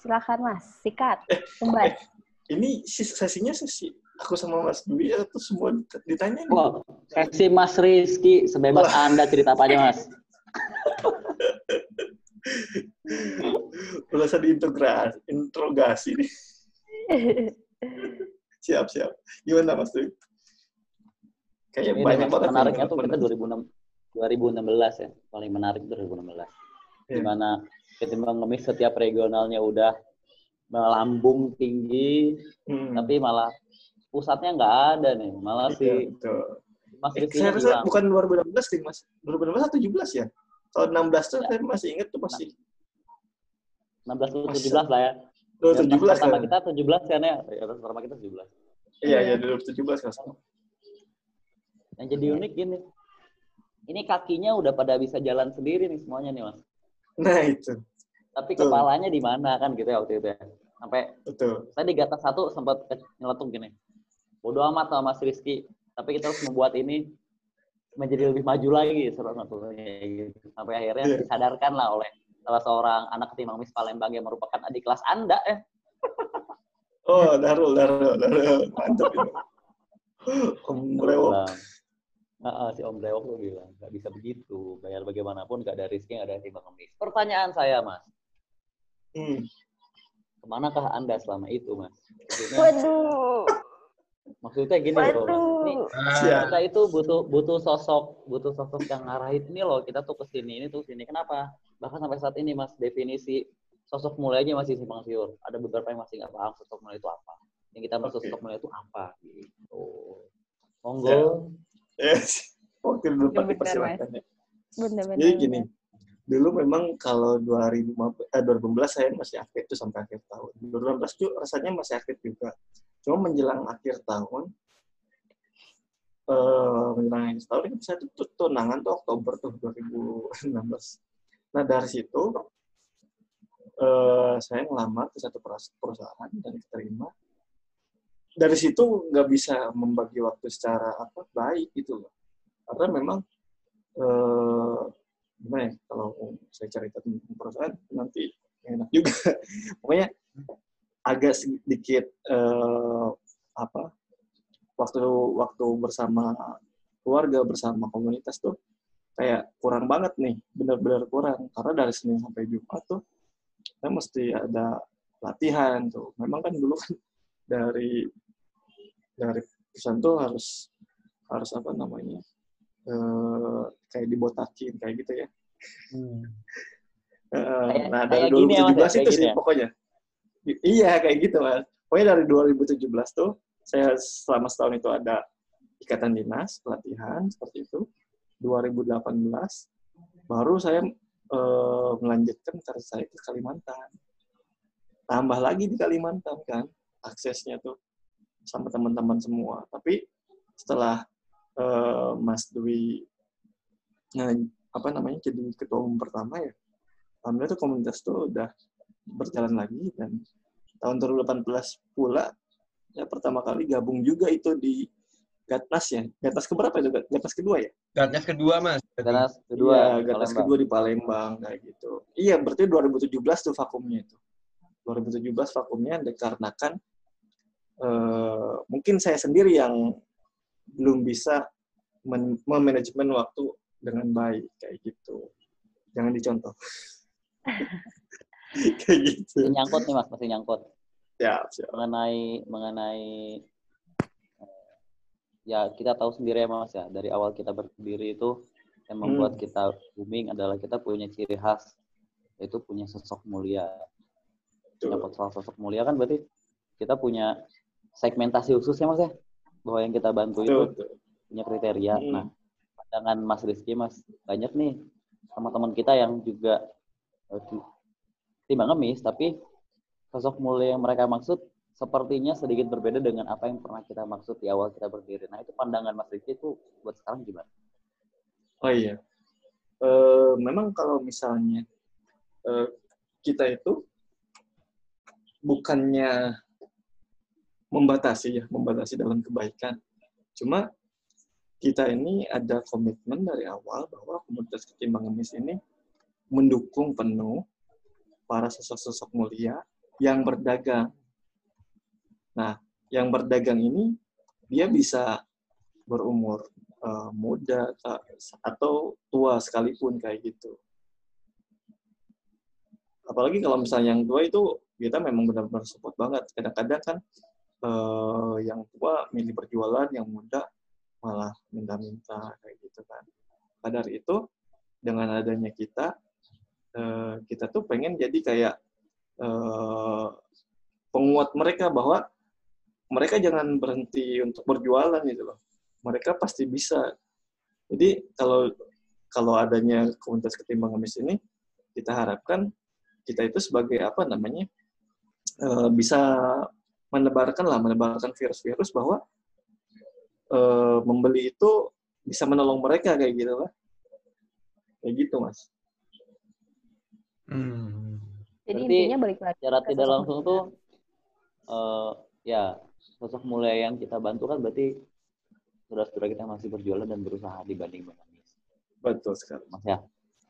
Silakan Mas, sikat. Kembali. Ini sesinya sesi aku sama Mas Dwi atau semua ditanya? Oh, sesi Mas Rizky sebebas Anda cerita apa aja, Mas. Berasa diinterogasi nih. Siap. Gimana Mas Dwi? Kayaknya banyak banget. Menariknya tuh kita 2016 ya. Paling menarik 2016. Yeah. Dimana Ketimbang Mis setiap regionalnya udah melambung tinggi, tapi malah pusatnya nggak ada nih. Malah Mas Rizky saya rasa bilang, bukan 2016 sih Mas. 2016 atau 17 ya? Kalau 16 tuh saya masih ingat tuh masih 16 atau 17 lah ya. 17 pertama kita 17 kan ya? Pertama kita 17. Iya, 2017 kan. Yang jadi unik gini. Ini kakinya udah pada bisa jalan sendiri nih semuanya nih, Mas. Nah, itu. Tapi kepalanya di mana kan gitu ya waktu itu ya. Sampai saya di gatas 1 sempat nyeletuk gini. Bodo amat sama Mas Rizky, tapi kita harus membuat ini menjadi lebih maju lagi gitu. Sampai akhirnya disadarkan lah oleh salah seorang anak Ketimbang Mis Palembang yang merupakan adik kelas Anda ya. Oh, Darul. Mantap itu. Om Brewok. Si Om Brewok tuh bilang, nggak bisa begitu. Bayar bagaimanapun, nggak ada Rizky, nggak ada Ketimbang Mis. Pertanyaan saya, Mas. Kemanakah Anda selama itu, Mas? Waduh. Maksudnya gini loh, kita itu butuh sosok yang ngarahin ini loh, kita tuh kesini, kenapa? Bahkan sampai saat ini, Mas, definisi sosok mulainya masih simpang siur. Ada beberapa yang masih nggak paham sosok mulai itu apa. Yang kita maksud sosok mulai itu apa. Gitu. Monggo. Yes. Waktu dulu pakai persilakannya. Jadi gini, dulu memang kalau 2015 saya masih aktif tuh sampai akhir tahun. 2016 tuh rasanya masih aktif juga. Cuma menjelang akhir tahun, saya tuh tunangan tuh Oktober tuh 2016. Nah dari situ saya ngelamar ke satu perusahaan dan diterima. Dari situ nggak bisa membagi waktu secara apa baik gitu loh. Karena memang gimana ya, kalau saya cerita tentang perusahaan nanti enak juga. Pokoknya agak sedikit waktu bersama keluarga, bersama komunitas tuh kayak kurang banget nih, benar-benar kurang. Karena dari Senin sampai Jumat tuh saya mesti ada latihan tuh. Memang kan dulu kan dari pesan tuh harus apa namanya kayak dibotakin kayak gitu ya. Nah dari 2017 itu sih pokoknya. Iya kayak gitu Mas. Pokoknya dari 2017 tuh saya selama setahun itu ada ikatan dinas, pelatihan, seperti itu. 2018, baru saya melanjutkan karir saya ke Kalimantan. Tambah lagi di Kalimantan kan, aksesnya tuh sama teman-teman semua. Tapi setelah Mas Dwi, jadi ketua umum pertama ya, alhamdulillah tuh komunitas tuh udah berjalan lagi, dan tahun 2018 pula, ya pertama kali gabung juga itu di Gatnas ya. Gatnas keberapa itu? Gatnas kedua ya? Gatnas kedua, Mas. Gatnas kedua. Iya, Gatnas kedua di Palembang kayak gitu. Iya, berarti 2017 tuh vakumnya itu. 2017 vakumnya dikarenakan mungkin saya sendiri yang belum bisa memanajemen waktu dengan baik kayak gitu. Jangan dicontoh. Kayak gitu. Nyangkut nih, Mas, masih nyangkut. Ya, siap. mengenai ya kita tahu sendiri ya Mas ya, dari awal kita berdiri itu yang membuat kita booming adalah kita punya ciri khas, yaitu punya sosok mulia. Dapat salah sosok mulia kan berarti kita punya segmentasi khusus ya Mas ya, bahwa yang kita bantu itu punya kriteria. Nah, pandangan Mas Rizky, Mas, banyak nih teman-teman kita yang juga timbang ngemis, tapi sosok mulia yang mereka maksud sepertinya sedikit berbeda dengan apa yang pernah kita maksud di awal kita berdiri. Nah, itu pandangan Mas Riki itu buat sekarang gimana? Oh iya. Memang kalau misalnya kita itu bukannya membatasi dalam kebaikan. Cuma kita ini ada komitmen dari awal bahwa komunitas Ketimbang Ngemis ini mendukung penuh para sosok-sosok mulia yang berdagang. Nah, yang berdagang ini dia bisa berumur muda atau tua sekalipun kayak gitu. Apalagi kalau misalnya yang tua itu kita memang benar-benar support banget. Kadang-kadang kan yang tua milih berjualan, yang muda malah minta-minta kayak gitu kan. Padahal itu dengan adanya kita tuh pengen jadi kayak penguat mereka bahwa mereka jangan berhenti untuk berjualan gitu loh. Mereka pasti bisa. Jadi kalau adanya komunitas Ketimbang Ngemis ini, kita harapkan kita itu sebagai bisa menebarkan virus-virus bahwa membeli itu bisa menolong mereka kayak gitu lah. Kayak gitu, Mas. Jadi intinya balik lagi. Secara tidak langsung tuh ya sosok mulia yang kita bantu kan berarti saudara-saudara kita masih berjualan dan berusaha dibanding mengemis. Betul sekali. Mas ya,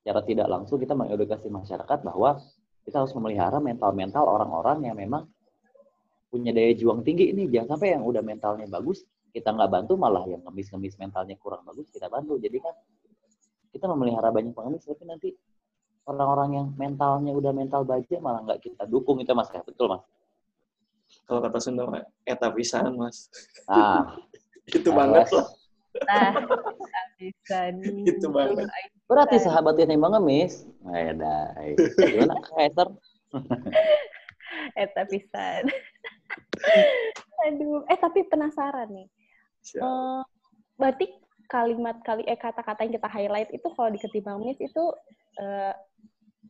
secara tidak langsung kita mengedukasi masyarakat bahwa kita harus memelihara mental orang-orang yang memang punya daya juang tinggi ini. Jangan sampai yang udah mentalnya bagus kita nggak bantu, malah yang ngemis-ngemis mentalnya kurang bagus kita bantu. Jadi kan kita memelihara banyak pengemis, tapi nanti orang-orang yang mentalnya udah mental baja malah nggak kita dukung itu Mas ya, betul Mas. Kalau kata Sunda, eta pisan, Mas. Nah, gitu banget lah. Nah, eta pisan. Gitu banget. Berarti sahabat ini mengemis. Ada. Gimana Kaisar? Eta pisan. Aduh, tapi penasaran nih. Berarti kata-kata yang kita highlight itu kalau di ketimbang mengemis itu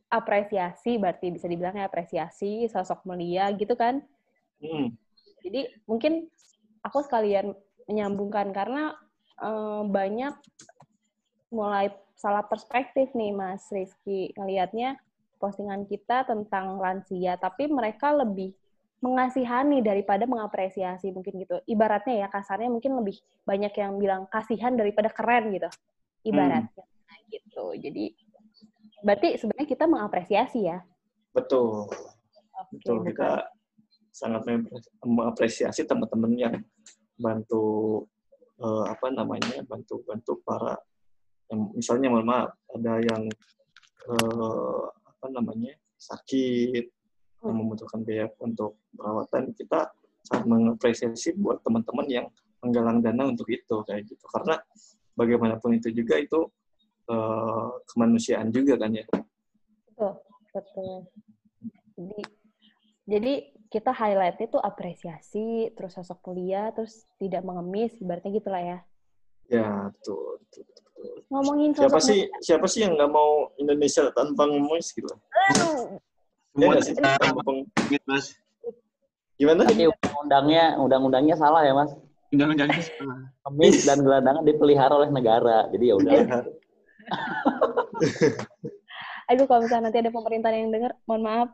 apresiasi, berarti bisa dibilangnya apresiasi, sosok mulia gitu kan? Jadi mungkin aku sekalian menyambungkan karena banyak mulai salah perspektif nih Mas Rizky ngelihatnya postingan kita tentang lansia, tapi mereka lebih mengasihani daripada mengapresiasi mungkin gitu. Ibaratnya ya kasarnya mungkin lebih banyak yang bilang kasihan daripada keren gitu. Ibaratnya gitu. Jadi berarti sebenarnya kita mengapresiasi ya. Betul. Okay, betul, kita sangat mengapresiasi teman-teman yang bantu bantu para yang misalnya mohon maaf ada yang sakit yang membutuhkan biaya untuk perawatan, kita sangat mengapresiasi buat teman-teman yang menggalang dana untuk itu kayak gitu, karena bagaimanapun itu juga itu kemanusiaan juga kan ya. Betul. Jadi kita highlight itu apresiasi, terus sosok mulia, terus tidak mengemis, ibaratnya gitulah ya. Ya, betul. Ngomongin sosok siapa sih yang nggak mau Indonesia tanpa ngemis gitu? Semua sih tanpa ngemis, Mas. Gimana? Tapi undang-undangnya salah ya, Mas. Undang-undangnya salah. Ngemis dan gelandangan dipelihara oleh negara, jadi ya udah. Aduh, kalau misalnya nanti ada pemerintah yang dengar, mohon maaf.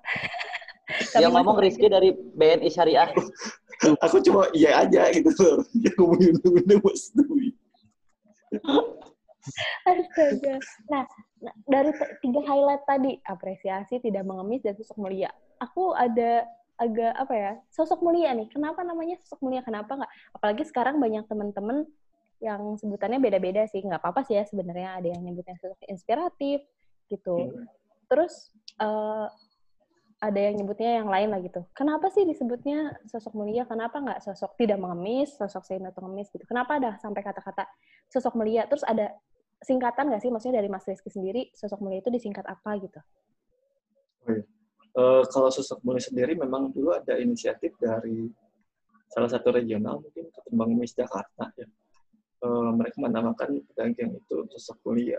Yang ngomong Rizky dari BNI Syariah. Aku cuma iya aja gitu loh. Yang ngomongin itu Mas Dwi. Astaga. Nah, dari tiga highlight tadi, apresiasi, tidak mengemis, dan sosok mulia. Aku ada agak sosok mulia nih. Kenapa namanya sosok mulia? Kenapa nggak? Apalagi sekarang banyak teman-teman yang sebutannya beda-beda sih. Nggak apa-apa sih ya sebenarnya, ada yang nyebutnya sosok inspiratif gitu. Terus ada yang nyebutnya yang lain lah gitu. Kenapa sih disebutnya sosok mulia? Kenapa nggak sosok tidak mengemis, sosok seimbang mengemis gitu? Kenapa ada sampai kata-kata sosok mulia? Terus ada singkatan nggak sih? Maksudnya dari Mas Rizky sendiri, sosok mulia itu disingkat apa gitu? Kalau sosok mulia sendiri memang dulu ada inisiatif dari salah satu regional mungkin Ketimbang Mengemis Jakarta ya. Mereka menamakan pedagang itu sosok mulia.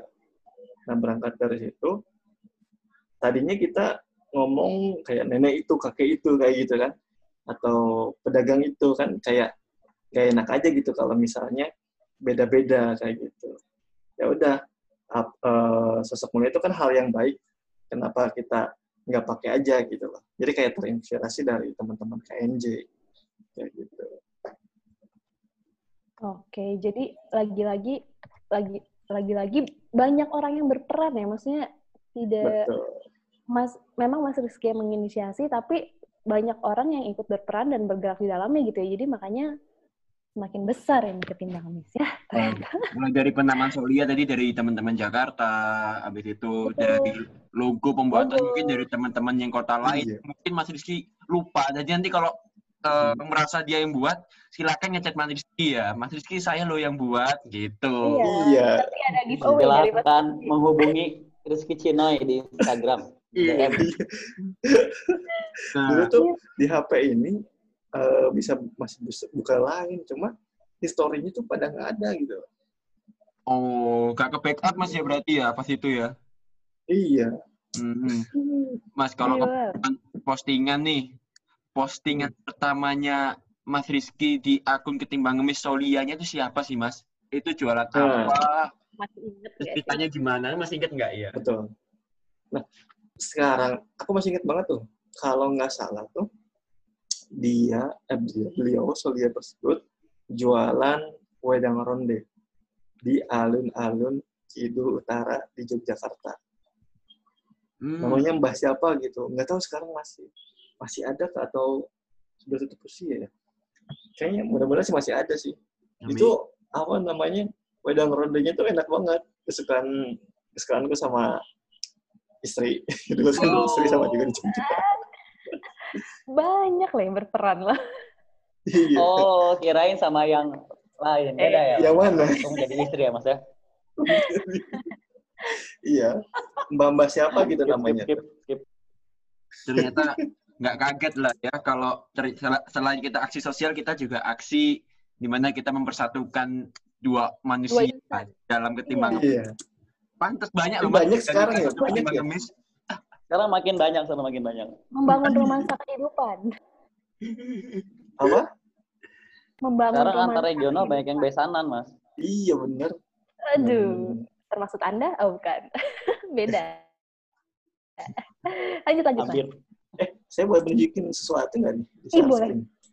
Nah berangkat dari situ, tadinya kita ngomong kayak nenek itu, kakek itu kayak gitu kan, atau pedagang itu kan kayak enak aja gitu kalau misalnya beda-beda kayak gitu. Ya udah, sosok mulia itu kan hal yang baik. Kenapa kita nggak pakai aja gitu loh? Jadi kayak terinspirasi dari teman-teman KNJ kayak gitu. Oke, jadi lagi-lagi banyak orang yang berperan ya, maksudnya tidak. Betul. Memang Mas Rizky yang menginisiasi, tapi banyak orang yang ikut berperan dan bergerak di dalamnya gitu ya. Jadi makanya semakin besar yang Ketimbang Mengemis ya. Mulai dari penamaan Solia tadi dari teman-teman Jakarta, habis itu dari logo pembuatan mungkin dari teman-teman yang kota lain. Mungkin Mas Rizky lupa. Jadi nanti kalau merasa dia yang buat, silakan ngechat Mas Rizky ya. Mas Rizky saya lo yang buat gitu. Iya. Tapi ada giveaway dari Mas Rizky. Menghubungi Rizky Cinoy di Instagram. Iya. Dulu tuh di HP ini bisa masih buka lain, cuma historinya tuh pada nggak ada gitu. Oh, nggak ke backup Mas ya berarti ya pas itu ya? Iya. Mas kalau postingan nih, postingan pertamanya Mas Rizky di akun Ketimbang Mengemis Solianya itu siapa sih Mas? Itu jualan apa? Masih inget ya? Ceritanya gimana? Masih inget nggak ya? Betul. Nah, sekarang aku masih ingat banget tuh, kalau nggak salah tuh beliau Solia tersebut jualan wedang ronde di alun-alun Kidul Utara di Yogyakarta. Namanya Mbah siapa gitu, nggak tahu sekarang masih ada atau sudah tutup usia ya. Kayaknya mudah-mudahan sih masih ada sih. Amin. Itu apa namanya wedang rondenya tuh enak banget, kesukaanku sama istri, dulu istri sama juga di Jogja. Banyak lah yang berperan lah. Oh, kirain sama yang lain beda ya. Yang mana? Kamu jadi istri ya Mas ya? Iya. Mbak-mbak siapa gitu namanya. Ternyata nggak kaget lah ya kalau selain kita aksi sosial, kita juga aksi di mana kita mempersatukan dua manusia dalam ketimbang iya. Pantas banyak loh. Banyak sekarang ya. Banyak ya. Sekarang makin banyak, sekarang makin banyak. Membangun romansa kehidupan. Apa? Membangun sekarang antar regional banyak yang besanan, Mas. Iya, benar. Aduh, termasuk Anda? Oh, bukan. Beda. Lanjut. Hampir. Saya boleh tunjukin sesuatu nggak nih? Iya, boleh.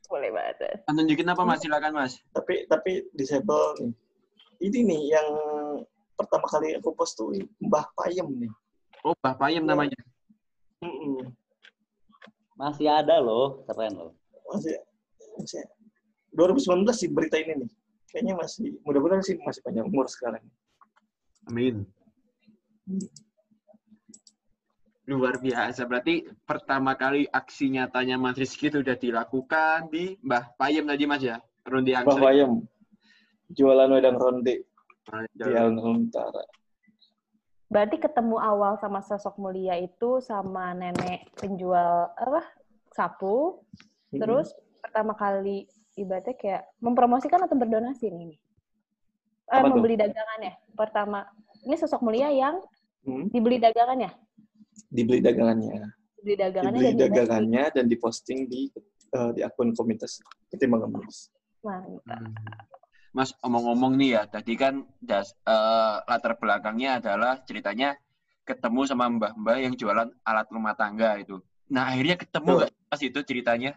Boleh banget. Tunjukin apa, Mas? Silakan, Mas. Tapi disable nih. Ini nih yang pertama kali aku post tuh Mbah Payem nih. Oh, Mbah Payem namanya. Masih ada loh, keren loh. Masih 2019 sih berita ini nih. Kayaknya masih, mudah-mudahan sih masih panjang umur sekarang. Amin. Luar biasa. Berarti pertama kali aksi nyatanya Mas Rizky itu udah dilakukan di Mbah Payem tadi, Mas ya? Ronde Mbah Payem. Jualan wedang ronde. Di Alun Utara. Berarti ketemu awal sama sosok mulia itu sama nenek penjual sapu. Terus pertama kali ibaratnya kayak mempromosikan atau berdonasi nih. Membeli dagangannya. Pertama ini sosok mulia yang dibeli dagangannya. Dibeli dagangannya dan diposting di akun komunitas Ketimbang Ngemis. Mantap. Mas, omong-omong nih ya, tadi kan latar belakangnya adalah ceritanya ketemu sama mbah-mbah yang jualan alat rumah tangga itu. Nah, akhirnya ketemu nggak Mas itu ceritanya?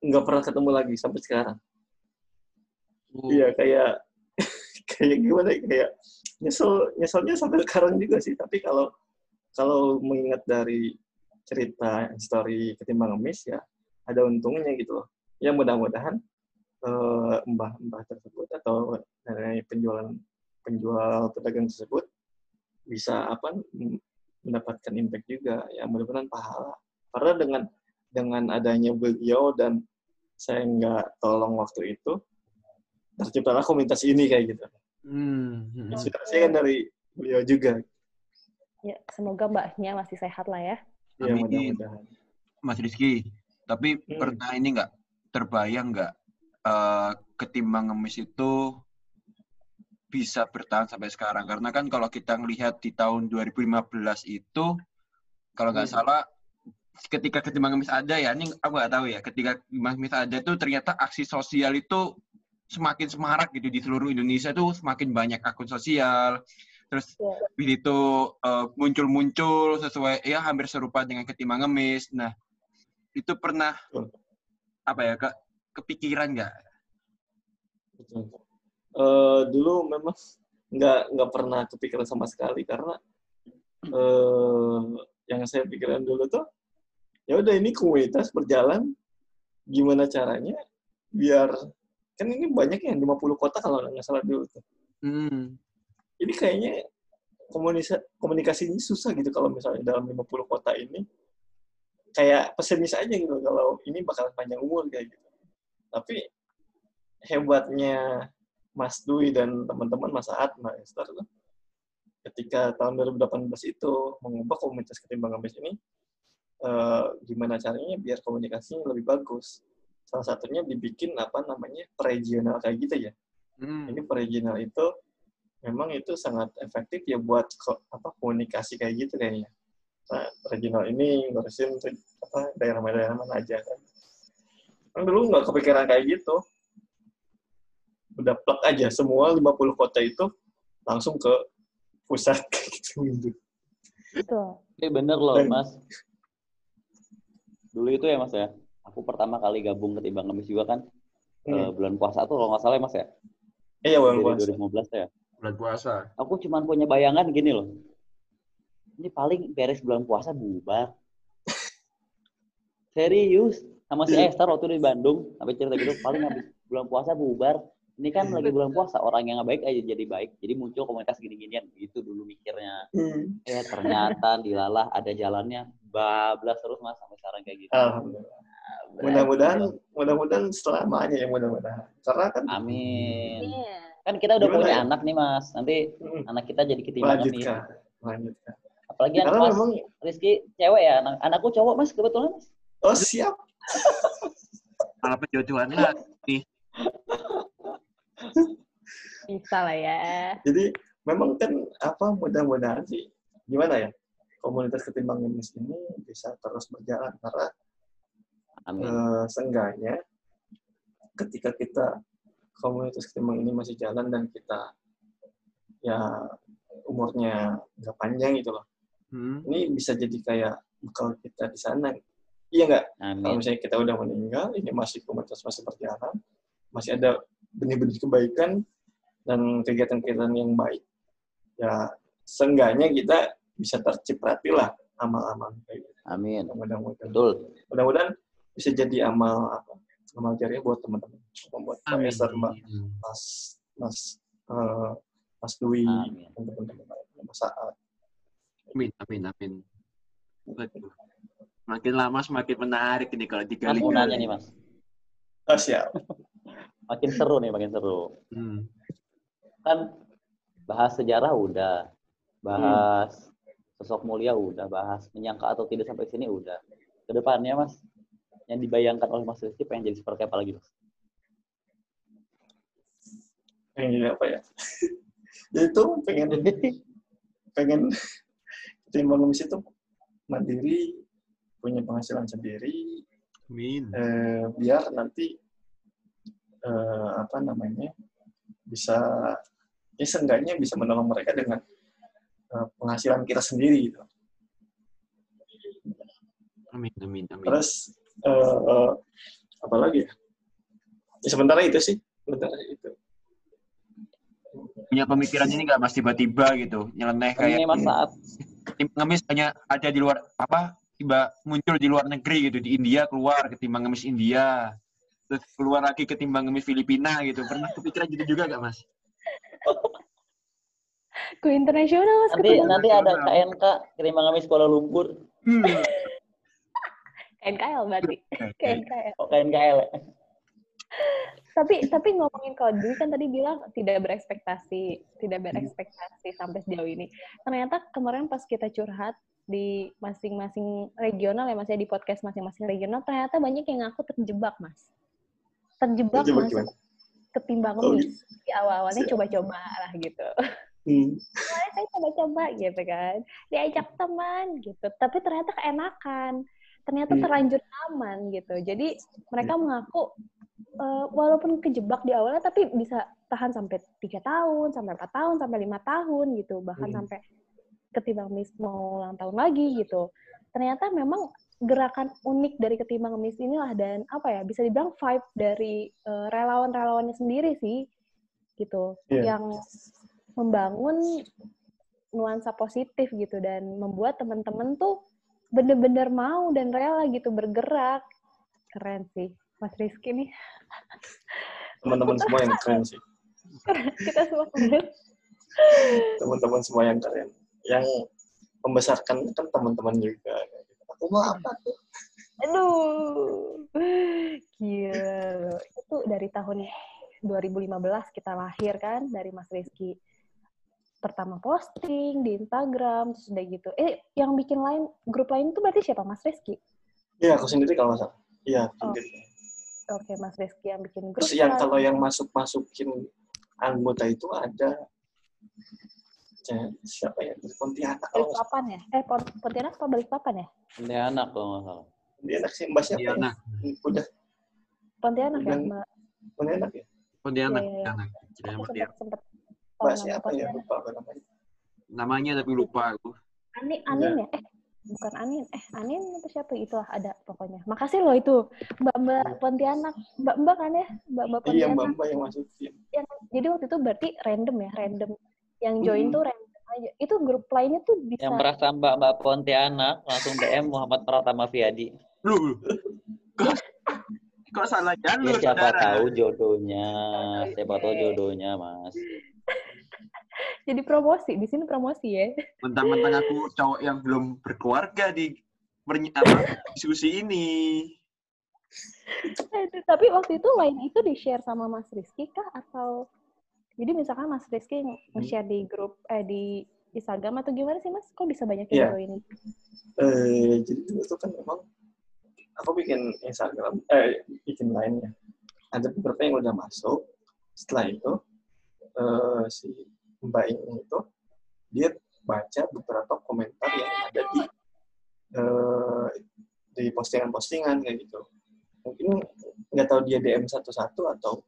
Nggak pernah ketemu lagi sampai sekarang. Iya, kayak gimana? Kayak nyeselnya sampai sekarang juga sih. Tapi kalau mengingat dari cerita story Ketimbang Ngemis ya, ada untungnya gitu loh. Ya mudah-mudahan mbah-mbah tersebut atau penjual pedagang tersebut bisa mendapatkan impact juga ya, mudah-mudahan pahala, karena dengan adanya beliau dan saya nggak tolong waktu itu terciptalah komunitas ini kayak gitu. Inspirasinya kan dari beliau juga ya, semoga mbaknya masih sehat lah ya. Iya, mudah-mudahan. Mas Rizky, tapi pernah ini nggak terbayang nggak Ketimbang Ngemis itu bisa bertahan sampai sekarang? Karena kan kalau kita melihat di tahun 2015 itu, kalau nggak salah, ketika Ketimbang Ngemis ada ya, ini aku nggak tahu ya, ketika Ketimbang Ngemis ada itu ternyata aksi sosial itu semakin semarak gitu di seluruh Indonesia, itu semakin banyak akun sosial. Terus itu muncul-muncul sesuai, ya hampir serupa dengan Ketimbang Ngemis. Nah, itu pernah kepikiran nggak? Dulu memang nggak pernah kepikiran sama sekali, karena yang saya pikiran dulu tuh ya udah, ini komunitas berjalan, gimana caranya biar, kan ini banyak ya, 50 kota kalau nggak salah dulu tuh. Ini kayaknya komunikasinya susah gitu kalau misalnya dalam 50 kota ini, kayak pesimis aja gitu kalau ini bakalan panjang umur kayak gitu. Tapi hebatnya Mas Dwi dan teman-teman, Mas Aat, Mas Esther, ketika tahun 2018 itu mengubah komunitas Ketimbang Ngemis ini, gimana caranya biar komunikasinya lebih bagus. Salah satunya dibikin peregional kayak gitu ya. Ini peregional itu memang itu sangat efektif ya buat komunikasi kayak gitu kayaknya. Nah, regional ini ngurusin daerah-daerah mana aja kan. Dulu nggak kepikiran kayak gitu. Udah plek aja, semua 50 kota itu langsung ke pusat kayak gitu. Bener loh, Mas. Dulu itu ya, Mas ya, aku pertama kali gabung Ketimbang Ngemis juga kan, bulan puasa tuh kalau nggak salah ya, Mas ya? Iya, bulan puasa. 2015 ya? Bulan puasa. Aku cuma punya bayangan gini loh, ini paling beres bulan puasa bubar. Serius? Sama si Esther waktu di Bandung, sampai cerita gitu, paling habis bulan puasa bubar. Ini kan lagi bulan puasa, orang yang nggak baik aja jadi baik. Jadi muncul komunitas gini-ginian, gitu dulu mikirnya. Ternyata dilalah ada jalannya, bablas terus Mas sampai sekarang kayak gitu. Mudah-mudahan selamanya ya, mudah-mudahan. Karena kan, amin. Kan kita udah punya anak nih Mas, nanti anak kita jadi ketimpangan nih. Lanjut, Kak. Apalagi anak Mas, memang... Rizky cewek ya, anakku cowok Mas kebetulan Mas. Oh siap. Malah perjodohannya nih. Bisa lah ya. Jadi memang kan apa mudah-mudahan sih gimana ya komunitas ketimpangan miskin ini bisa terus berjalan karena seenggaknya ketika kita komunitas ketimpangan ini masih jalan dan kita ya umurnya nggak panjang gitu loh, ini bisa jadi kayak bekal kita di sana, iya nggak? Kalau misalnya kita udah meninggal ini masih komunitas masih berjalan, masih ada benih-benih kebaikan dan kegiatan-kegiatan yang baik, ya seenggaknya kita bisa terciprati lah amal-amal kayak gitu. Amin. Mudah-mudahan. Betul. Mudah-mudahan bisa jadi amal apa? Amal jariah buat teman-teman. Buat Pak Eser, Mas Dwi, teman-teman, Mas Saat. Amin, amin, amin. Makin lama semakin menarik ini kalau digali-gali. Aku nanya nih Mas. Oh siap. Makin seru nih, makin seru. Kan bahas sejarah udah, bahas sosok mulia udah, bahas menyangka atau tidak sampai sini udah. Kedepannya Mas, yang dibayangkan oleh Mas Rizky pengen jadi seperti apa lagi Mas? Pengen jadi apa ya? Itu pengen ketimpangan miskin itu mandiri, punya penghasilan sendiri. Amin. Biar nanti bisa ya seenggaknya bisa menolong mereka dengan penghasilan kita sendiri gitu. Amin, amin, amin. Terus apa lagi ya? Ya sementara itu sih, sementara itu. Punya pemikiran ini nggak Mas tiba-tiba gitu, nyeleneh kayak ketimbang ngemis hanya ada di luar apa tiba muncul di luar negeri gitu, di India keluar ketimbang ngemis India, terus keluar lagi ketimbang ngemis Filipina gitu. Pernah kepikiran gitu juga nggak Mas? Ke internasional Mas. Nanti ada KNK ketimbang ngemis Kuala Lumpur. KNKL berarti. KNKL. Oh, KNKL. Tapi ngomongin kalau dulu kan tadi bilang tidak berekspektasi sampai sejauh ini. Ternyata kemarin pas kita curhat di masing-masing regional ya Mas ya, di podcast masing-masing regional ternyata banyak yang ngaku terjebak Mas. Terjebak Mas. Ketimbang ngemis. Di awal-awalnya coba-coba lah gitu. Saya coba-coba gitu kan. Diajak teman gitu. Tapi ternyata keenakan. Ternyata terlanjur aman gitu. Jadi mereka mengaku walaupun kejebak di awalnya tapi bisa tahan sampai 3 tahun, sampai 4 tahun, sampai 5 tahun gitu. Bahkan sampai ketimbang ngemis mau ulang tahun lagi gitu. Ternyata memang gerakan unik dari ketimbang ngemis inilah dan apa ya bisa dibilang vibe dari relawan-relawannya sendiri sih gitu. Yeah. Yang membangun nuansa positif gitu dan membuat teman-teman tuh bener-bener mau dan rela gitu bergerak. Keren sih Mas Rizky nih. Teman-teman semua yang keren sih. Kita semua keren. Teman-teman semua yang keren. Yang membesarkan kan teman-teman juga. Aku mau apa tuh? Aduh. Gila. Itu dari tahun 2015 kita lahir kan dari Mas Rizky. Pertama posting di Instagram, terus udah gitu. Yang bikin lain grup lain itu berarti siapa? Mas Rizky? Iya, aku sendiri kalau nggak salah. Iya, sendiri. Oke, Mas Rizky yang bikin grup. Terus yang kalau yang masukin anggota itu ada siapa ya? Pontianak kalau nggak salah. Pontianak apa Balikpapan ya? Pontianak kalau nggak salah. Pontianak sih, Mbak siapa? Pontianak. Udah. Pontianak ya, Mbak? Pontianak ya? Pontianak. Sempat Mbak siapa ya? Lupa namanya. Namanya tapi lupa aku. Anin ya? Bukan Anin. Anin itu siapa? Itulah ada pokoknya. Makasih loh itu. Mbak-mbak Pontianak. Mbak-mbak kan ya? Mbak-mbak Pontianak. Iya, mbak-mbak yang masukin. Ya, jadi waktu itu berarti random ya? Random. Yang join tuh random aja. Itu grup lainnya tuh bisa. Yang merasa mbak-mbak Pontianak langsung DM Muhammad Pratama Fiadi. Lu. Kok salah jalur, ya, siapa saudara? Tahu jodohnya. Siapa tahu jodohnya, Mas. Jadi promosi. Di sini promosi ya. Mentang-mentang aku cowok yang belum berkeluarga di diskusi ini. Tapi waktu itu lain itu di-share sama Mas Rizky kah? Atau Jadi misalkan Mas Rizky nge-share di grup di Instagram atau gimana sih Mas? Kok bisa banyak yang join? Jadi itu kan memang aku bikin Instagram, bikin lainnya. Ada beberapa yang udah masuk. Setelah itu si Mbak ini itu dia baca beberapa komentar yang ada di postingan-postingan kayak gitu. Mungkin nggak tahu dia DM satu-satu atau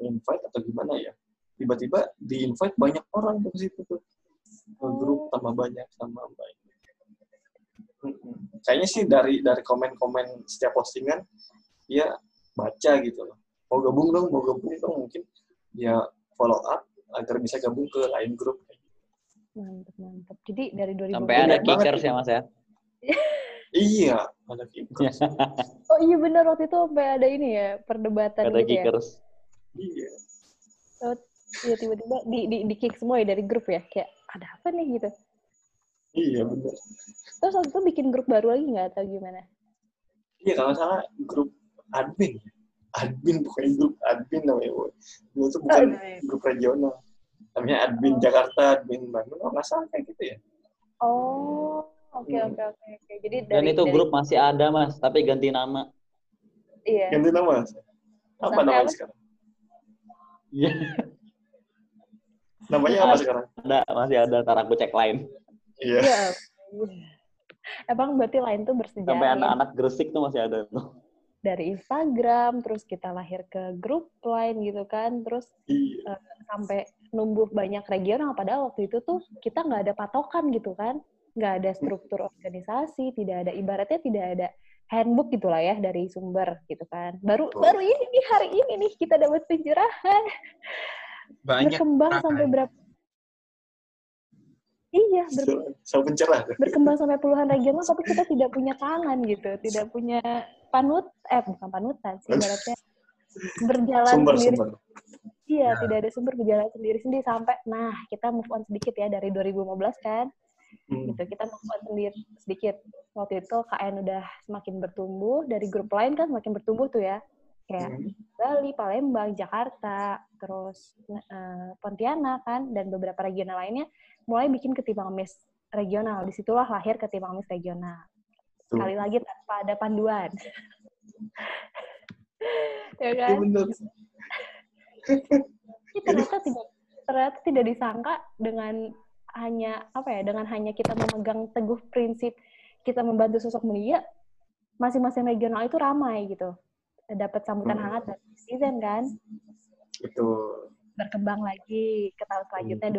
invite atau gimana ya. Tiba-tiba di-invite banyak orang ke situ tuh. Grup tambah banyak sama Mbak ini. Kayaknya sih dari komen-komen setiap postingan dia baca gitu loh. Mau gabung dong mungkin dia follow up agar bisa gabung ke lain grup. Mantap. Jadi dari 2000 sampai ada kickers ya Mas ya. Iya, ada kickers. Oh iya benar, waktu itu sampai ada ini ya perdebatan gitu ya. Kickers. Iya. Oh, ya tiba-tiba di kick semua ya dari grup ya, kayak ada apa nih gitu. Iya benar. Terus waktu itu bikin grup baru lagi nggak atau gimana? Iya kalau salah grup admin bukan grup admin namanya. Itu bukan grup regional. Namanya admin Jakarta, admin Bandung, nggak salah kayak gitu ya. Oh, oke. Jadi dari grup masih ada Mas, tapi ganti nama. Iya. Ganti nama. Apa namanya sekarang? Iya. Namanya apa sekarang? Ada, masih ada. Ntar aku cek lain. Iya. Yeah. Emang berarti lain tuh bersejarah. Sampai anak-anak Gresik tuh masih ada tuh. Dari Instagram, terus kita lahir ke grup lain gitu kan, terus sampai numbuh banyak regional. Padahal waktu itu tuh kita nggak ada patokan gitu kan, nggak ada struktur organisasi, tidak ada ibaratnya tidak ada handbook gitulah ya dari sumber gitu kan. Baru ini nih hari ini nih kita dapat pencerahan. Banyak. Berkembang sampai berapa? Iya, berkembang sampai puluhan regional, tapi kita tidak punya tangan gitu, tidak punya bukan panutan sih, ibaratnya berjalan sendiri. Iya, tidak ada sumber, berjalan sendiri sampai, nah kita move on sedikit ya dari 2015 kan, gitu kita move on sendiri sedikit. Waktu itu KN udah semakin bertumbuh, dari grup lain kan semakin bertumbuh tuh ya, kayak Bali, Palembang, Jakarta, terus Pontianak kan, dan beberapa regional lainnya mulai bikin Ketimbang Mis regional. Disitulah lahir Ketimbang Mis regional. Sekali lagi tanpa ada panduan. Ya kan? Ternyata tidak disangka dengan hanya kita memegang teguh prinsip kita membantu sosok mulia, masing-masing regional itu ramai gitu. Dapat sambutan hangat dari netizen kan? Betul. Berkembang lagi ke tahun selanjutnya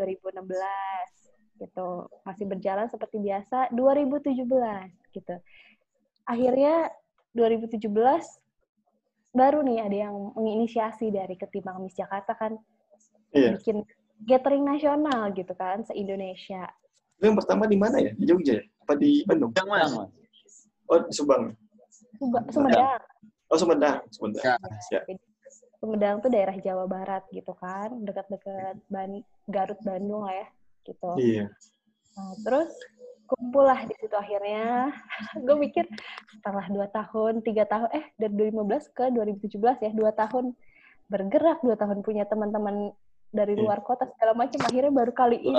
2016 gitu. Masih berjalan seperti biasa 2017 gitu. Akhirnya 2017 baru nih ada yang menginisiasi dari Ketimbang Mis Jakarta kan. Iya. Bikin gathering nasional gitu kan se-Indonesia. Yang pertama di mana ya? Di Jogja? Apa di Bandung? Subang. Oh, di Subang. Sumedang. Oh, Sumedang. Ya. Sumedang tuh daerah Jawa Barat gitu kan, dekat-dekat Garut, Bandung lah ya, gitu. Iya. Nah, terus kumpul lah di situ akhirnya. Gue mikir setelah 2 tahun, 3 tahun, dari 2015 ke 2017 ya, 2 tahun bergerak, 2 tahun punya teman-teman dari luar kota segala macam, akhirnya baru kali ini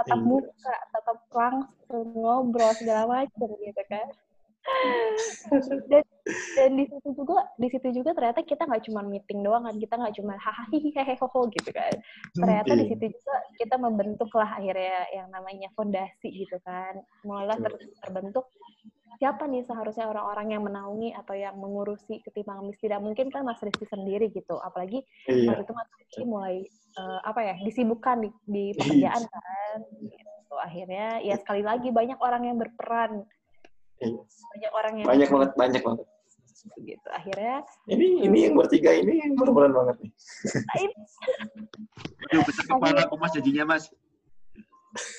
tatap muka, tatap langsung ngobrol segala macam gitu kan. Dan di situ juga ternyata kita nggak cuma meeting doang kan, kita nggak cuma hahaha gitu kan, ternyata di situ juga kita membentuklah akhirnya yang namanya fondasi gitu kan, mulailah terbentuk siapa nih seharusnya orang-orang yang menaungi atau yang mengurusi Ketimbang Mis. Tidak mungkin kan Mas Rizky sendiri gitu, apalagi waktu itu Mas Rizky mulai disibukkan di pekerjaan kan gitu. Akhirnya ya sekali lagi banyak orang yang berperan. Banyak orang yang banyak banget gitu akhirnya ini yang bertiga ini yang berperan banget nih. Aduh besar kepala aku Mas jadinya Mas.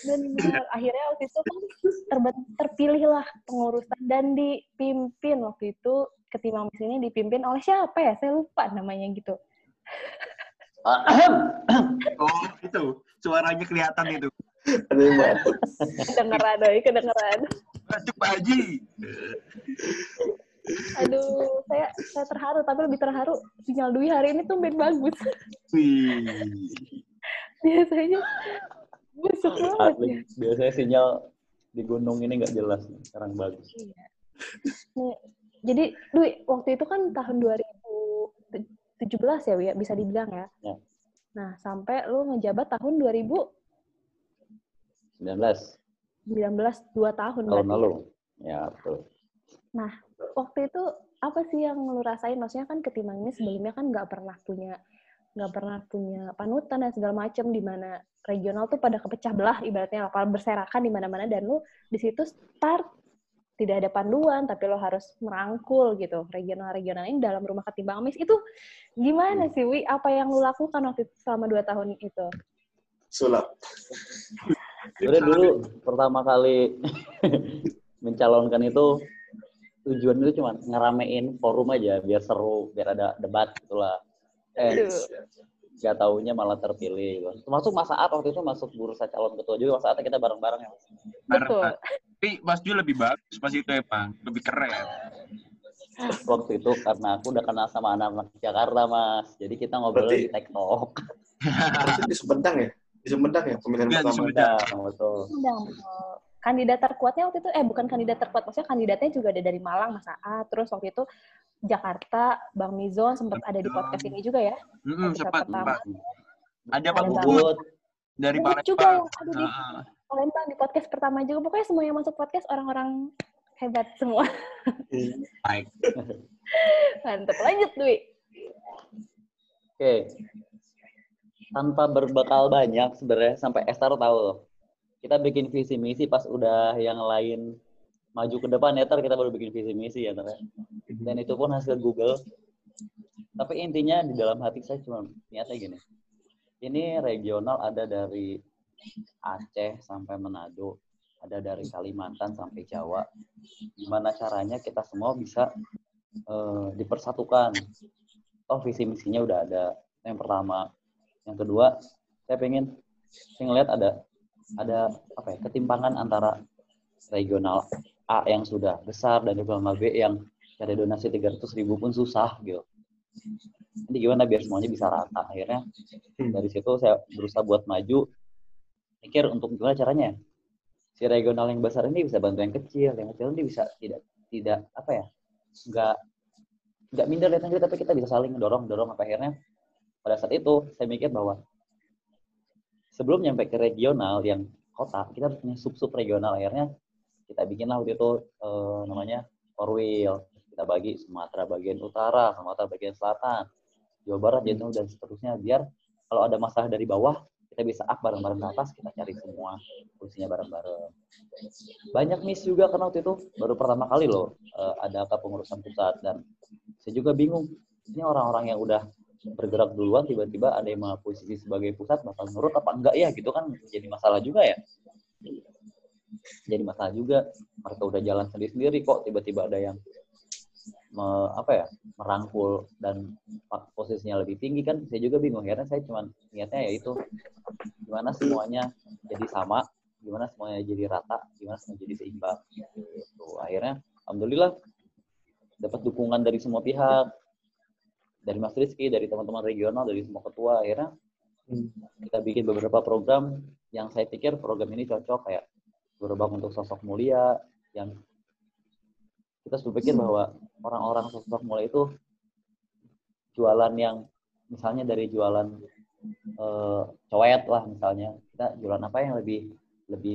Benar, akhirnya waktu itu kan terpilihlah pengurusan dan dipimpin waktu itu Ketimbang Mis ini dipimpin oleh siapa ya, saya lupa namanya gitu. Oh itu suaranya kelihatan itu. Kedengeran. Aduh Pak Haji. Aduh, saya terharu, tapi lebih terharu sinyal Dwi hari ini tuh main bagus. Biasanya busuk banget ya. Biasanya sinyal di gunung ini nggak jelas nih. Sekarang bagus. Iya. Nih, jadi waktu itu kan tahun 2017 ya, Wi, bisa dibilang ya. Ya. Nah, sampai lu ngejabat tahun 2019. 2 tahun. Tahun lalu. Ya, betul. Nah, waktu itu apa sih yang lu rasain? Maksudnya kan Ketimbang ini sebelumnya kan nggak pernah punya panutan dan segala macam, di mana regional tuh pada kepecah belah ibaratnya, lokal berserakan di mana-mana, dan lu di situ start tidak ada panduan tapi lo harus merangkul gitu regional-regional ini dalam rumah Ketimbang Amis. Itu gimana sih, Wi? Apa yang lu lakukan waktu itu selama 2 tahun itu? Sulap. Sebenarnya dulu pertama kali mencalonkan itu tujuan itu cuma ngeramein forum aja biar seru, biar ada debat gitulah. Gak taunya malah terpilih. Termasuk Mas Aat waktu itu masuk bursa calon ketua juga. Mas Aat kita bareng-bareng ya. Betul. Tapi Mas Ju lebih bagus pas itu emang. Lebih keren. Waktu itu karena aku udah kenal sama anak-anak Jakarta, Mas. Jadi kita ngobrol di TikTok. Terus di Sumedang ya? Di Sumedang ya? Pemilihan pertama. Sumedang. Kandidat terkuatnya waktu itu, bukan kandidat terkuat. Maksudnya kandidatnya juga ada dari Malang, Mas Aat. Terus waktu itu Jakarta, Bang Mizon sempat ada di podcast ini juga ya. Sempat. Ada Pak Bubut dari Palembang juga yang ada di Palembang di podcast pertama juga. Pokoknya semua yang masuk podcast orang-orang hebat semua. Baik. Mantap, lanjut Dwi. Oke. Tanpa berbekal banyak sebenarnya, sampai Estar tahu loh. Kita bikin visi misi pas udah yang lain maju ke depan ya, kita baru bikin visi misi ya, dan itu pun hasil Google. Tapi intinya di dalam hati saya cuma niatnya gini, ini regional ada dari Aceh sampai Manado, ada dari Kalimantan sampai Jawa, gimana caranya kita semua bisa dipersatukan. Oh, visi misinya udah ada, yang pertama. Yang kedua, saya ngeliat ada apa ya, ketimpangan antara regional A yang sudah besar dan regional B yang cari donasi 300.000 pun susah gitu. Jadi gimana biar semuanya bisa rata? Akhirnya dari situ saya berusaha buat maju, mikir untuk gimana caranya si regional yang besar ini bisa bantu yang kecil ini bisa tidak apa ya, nggak minder lihat aja, tapi kita bisa saling dorong. Apa akhirnya pada saat itu saya mikir bahwa sebelum nyampe ke regional yang kota, kita harus punya sub-sub regional. Akhirnya kita bikinlah waktu itu namanya Orwil. Kita bagi Sumatera bagian utara, Sumatera bagian selatan, Jawa Barat, Jawa Tengah, dan seterusnya. Biar kalau ada masalah dari bawah, kita bisa up bareng-bareng ke atas, kita cari semua solusinya bareng-bareng. Banyak miss juga karena waktu itu baru pertama kali loh ada kepengurusan pusat. Dan saya juga bingung, ini orang-orang yang udah bergerak duluan tiba-tiba ada yang posisi sebagai pusat bakal nurut apa enggak ya gitu kan, jadi masalah juga mereka udah jalan sendiri-sendiri kok tiba-tiba ada yang merangkul dan posisinya lebih tinggi kan, saya juga bingung. Akhirnya saya cuma niatnya yaitu gimana semuanya jadi sama, gimana semuanya jadi rata, gimana semuanya jadi seimbang gitu. Akhirnya alhamdulillah dapat dukungan dari semua pihak, dari Mas Rizky, dari teman-teman regional, dari semua ketua. Akhirnya kita bikin beberapa program yang saya pikir program ini cocok, kayak Gerobak untuk Sosok Mulia, yang kita berpikir bahwa orang-orang sosok mulia itu jualan yang misalnya dari jualan coet lah misalnya, kita jualan apa yang lebih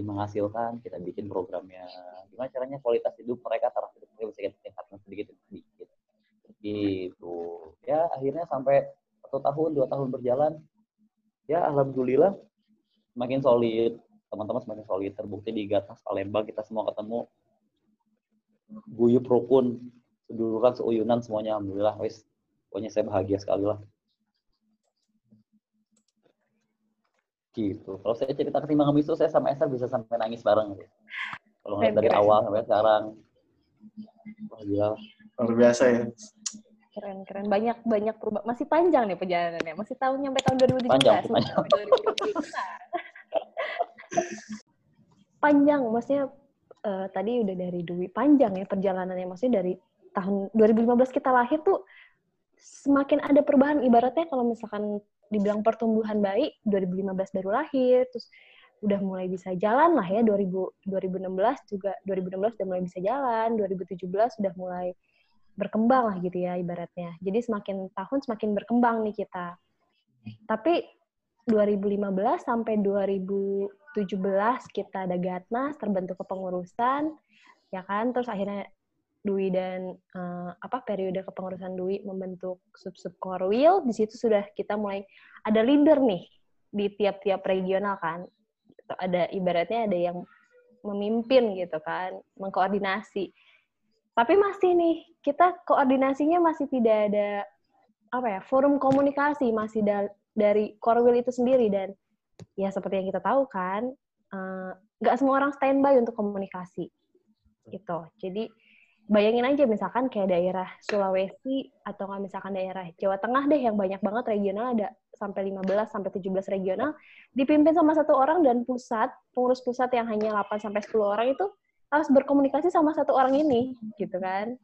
menghasilkan, kita bikin programnya gimana caranya kualitas hidup mereka terus bisa kita tingkatkan sedikit-sedikit gitu ya. Akhirnya sampai 1 tahun 2 tahun berjalan ya, alhamdulillah semakin solid, teman-teman semakin solid, terbukti di Gatnas Palembang kita semua ketemu, guyup rukun, seduluran seuyunan semuanya, alhamdulillah wis, pokoknya saya bahagia sekali lah gitu. Kalau saya cerita Ketimbang Amis itu saya sama Esther bisa sampai nangis bareng gitu. Kalau ngeliat dari awal sampai sekarang, alhamdulillah luar biasa ya. Keren. Banyak perubahan. Masih panjang nih perjalanannya. Masih tahun sampai tahun 2017. Panjang. 2017. Panjang, maksudnya tadi udah dari Dwi. Panjang ya perjalanannya. Maksudnya dari tahun 2015 kita lahir tuh semakin ada perubahan. Ibaratnya kalau misalkan dibilang pertumbuhan bayi, 2015 baru lahir, terus udah mulai bisa jalan lah ya, 2016 udah mulai bisa jalan, 2017 udah mulai berkembang lah gitu ya ibaratnya. Jadi semakin tahun semakin berkembang nih kita. Tapi 2015 sampai 2017 kita ada Gatnas, terbentuk kepengurusan, ya kan, terus akhirnya Dwi dan periode kepengurusan Dwi membentuk sub-sub korwil. Di situ sudah kita mulai ada leader nih di tiap-tiap regional kan. Ada ibaratnya ada yang memimpin gitu kan, mengkoordinasi. Tapi masih nih, kita koordinasinya masih tidak ada forum komunikasi, masih dari Korwil itu sendiri. Dan ya seperti yang kita tahu kan, nggak semua orang standby untuk komunikasi gitu. Jadi bayangin aja misalkan kayak daerah Sulawesi atau nggak misalkan daerah Jawa Tengah deh yang banyak banget regional, ada sampai 15 sampai 17 regional dipimpin sama satu orang, dan pusat, pengurus pusat yang hanya 8 sampai 10 orang itu harus berkomunikasi sama satu orang ini, gitu kan.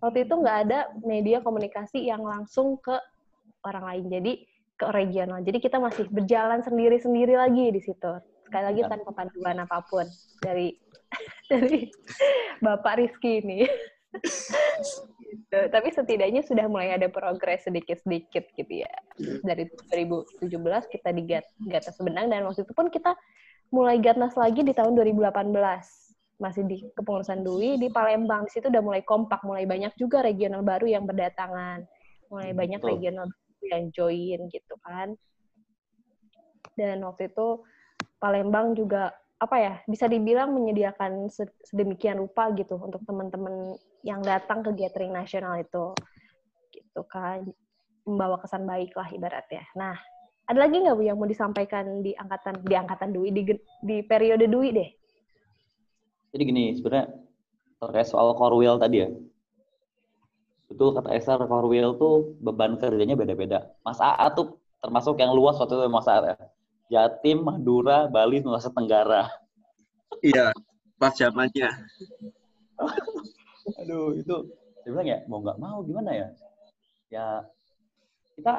Waktu itu nggak ada media komunikasi yang langsung ke orang lain, jadi ke regional. Jadi kita masih berjalan sendiri-sendiri lagi di situ. Sekali lagi tanpa panduan apapun dari Bapak Rizky ini. Gitu. Tapi setidaknya sudah mulai ada progres sedikit-sedikit gitu ya. Dari 2017 kita di Gatnas Benang, dan waktu itu pun kita mulai Gatnas lagi di tahun 2018. Masih di kepengurusan Dwi di Palembang. Di situ udah mulai kompak, mulai banyak juga regional baru yang berdatangan, mulai banyak regional yang join gitu kan. Dan waktu itu Palembang juga bisa dibilang menyediakan sedemikian rupa gitu untuk teman-teman yang datang ke gathering nasional itu gitu kan, membawa kesan baik lah ibaratnya. Nah, ada lagi nggak Bu yang mau disampaikan di angkatan Dwi, di periode Dwi deh? Jadi gini, sebenarnya terkait soal Korwil tadi ya. Betul kata Esar, Korwil tuh beban kerjanya beda-beda. Mas AA tuh termasuk yang luas waktu itu, Mas AA. Jatim, Madura, Bali, Nusa Tenggara. Iya, pas zamannya. Aduh, itu sebenarnya mau nggak mau gimana ya? Ya kita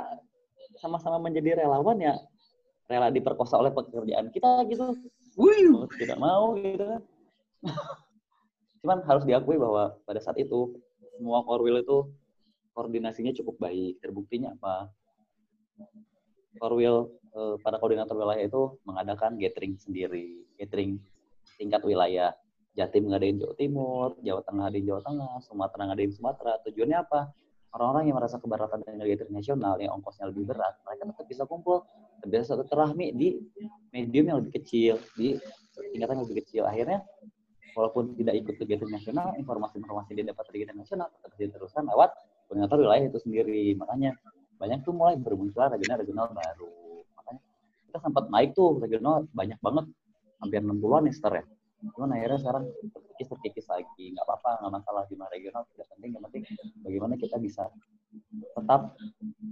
sama-sama menjadi relawan ya, rela diperkosa oleh pekerjaan kita gitu. Wuh, tidak mau gitu. Cuman harus diakui bahwa pada saat itu semua Korwil itu koordinasinya cukup baik. Terbuktinya apa? Korwil para koordinator wilayah itu mengadakan gathering sendiri, gathering tingkat wilayah. Jatim ngadain Jawa Timur, Jawa Tengah ngadain Jawa Tengah, Sumatera ngadain Sumatera. Tujuannya apa? Orang-orang yang merasa keberatan dengan gathering nasional yang ongkosnya lebih berat, mereka tetap bisa kumpul, tetap bisa terahmi di medium yang lebih kecil, di tingkatan yang lebih kecil. Akhirnya walaupun tidak ikut kegiatan nasional, informasi-informasi yang didapat dari kegiatan nasional tetap diteruskan lewat koordinator wilayah itu sendiri. Makanya banyak tuh mulai bermunculan regional-regional baru. Makanya kita sempat naik tuh regional banyak banget, hampir 60-an nih seter ya. Cuman akhirnya sekarang terkikis lagi. Nggak apa-apa, nggak masalah di regional, tidak penting. Yang penting bagaimana kita bisa tetap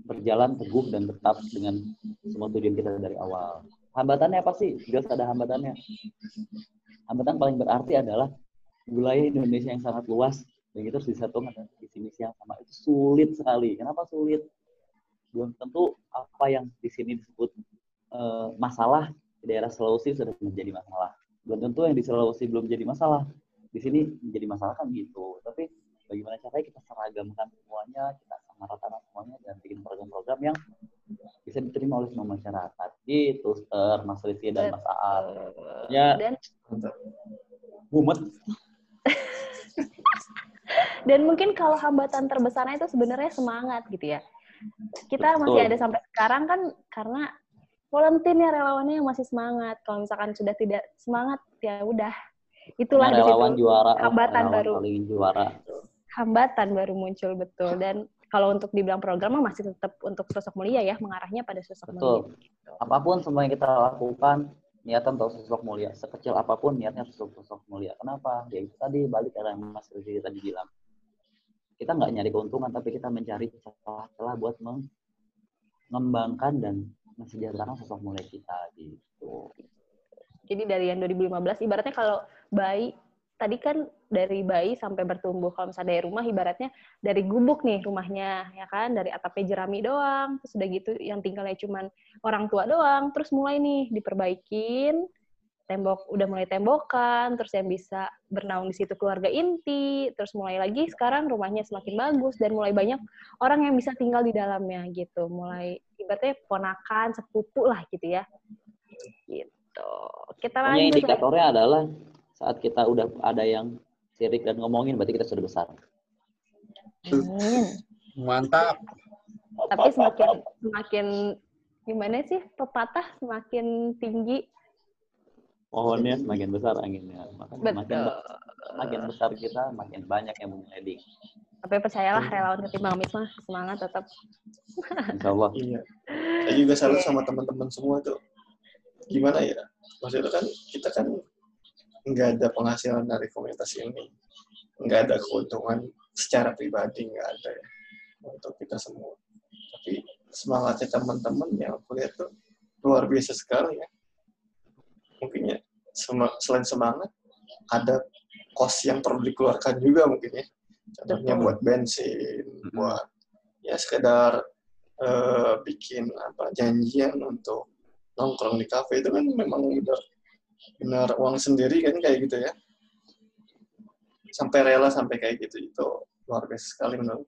berjalan teguh dan tetap dengan semua tujuan kita dari awal. Hambatannya apa sih? Jelas ada hambatannya. Hambatan paling berarti adalah wilayah Indonesia yang sangat luas dan itu harus disatukan dengan visi-misi yang sama. Itu sulit sekali. Kenapa sulit? Belum tentu apa yang di sini disebut masalah di daerah Sulawesi sudah menjadi masalah. Belum tentu yang di Sulawesi belum jadi masalah di sini menjadi masalah kan gitu. Tapi bagaimana caranya kita seragamkan semuanya, kita samaratakan semuanya dan bikin program-program yang bisa diterima oleh semua masyarakat. Gitu, Mas Rizky dan Mas Aal. Ya. Bumet. Dan mungkin kalau hambatan terbesarnya itu sebenarnya semangat gitu ya. Kita masih ada sampai sekarang kan karena volunteernya, relawannya yang masih semangat. Kalau misalkan sudah tidak semangat ya udah. Itulah di situ hambatan baru. Hambatan baru muncul, betul. Dan kalau untuk dibilang program masih tetap untuk sosok mulia ya, mengarahnya pada sosok mulia. Betul. Apapun semua yang kita lakukan, niatan untuk sosok mulia. Sekecil apapun niatnya sosok mulia. Kenapa? Ya itu tadi balik ke yang Mas Rizky tadi bilang. Kita nggak nyari keuntungan, tapi kita mencari celah-celah buat mengembangkan dan mensejahterakan sosok mulia kita gitu. Jadi dari yang 2015, ibaratnya kalau bayi tadi kan dari bayi sampai bertumbuh. Kalau misalnya dari rumah, ibaratnya dari gubuk nih rumahnya, ya kan? Dari atapnya jerami doang, terus udah gitu yang tinggalnya cuman orang tua doang, terus mulai nih diperbaikin, tembok udah mulai tembokan, terus yang bisa bernaung di situ keluarga inti, terus mulai lagi sekarang rumahnya semakin bagus, dan mulai banyak orang yang bisa tinggal di dalamnya gitu. Mulai ibaratnya ponakan, sepupu lah gitu ya. Gitu. Kita lanjut. Indikatornya adalah saat kita udah ada yang sirik dan ngomongin, berarti kita sudah besar. Mantap. Tapi semakin gimana sih pepatah, semakin tinggi pohonnya semakin besar anginnya. Makin besar kita, makin banyak yang mengeliling. Tapi percayalah, relawan Ketimbang Misma semangat tetap. Insya Allah. Iya. Saya juga salut sama teman-teman semua tuh. Gimana ya? Maksudnya kan kita kan nggak ada penghasilan dari komunitas ini, nggak ada keuntungan secara pribadi, nggak ada ya untuk kita semua. Tapi semangatnya teman-teman yang aku lihat tuh luar biasa sekali ya. Mungkin ya, selain semangat, ada kos yang perlu dikeluarkan juga mungkin ya. Contohnya buat bensin, buat ya sekedar bikin apa janjian untuk nongkrong di kafe, itu kan memang benar uang sendiri kan kayak gitu ya. Sampai rela sampai kayak gitu, itu luar biasa sekali menurut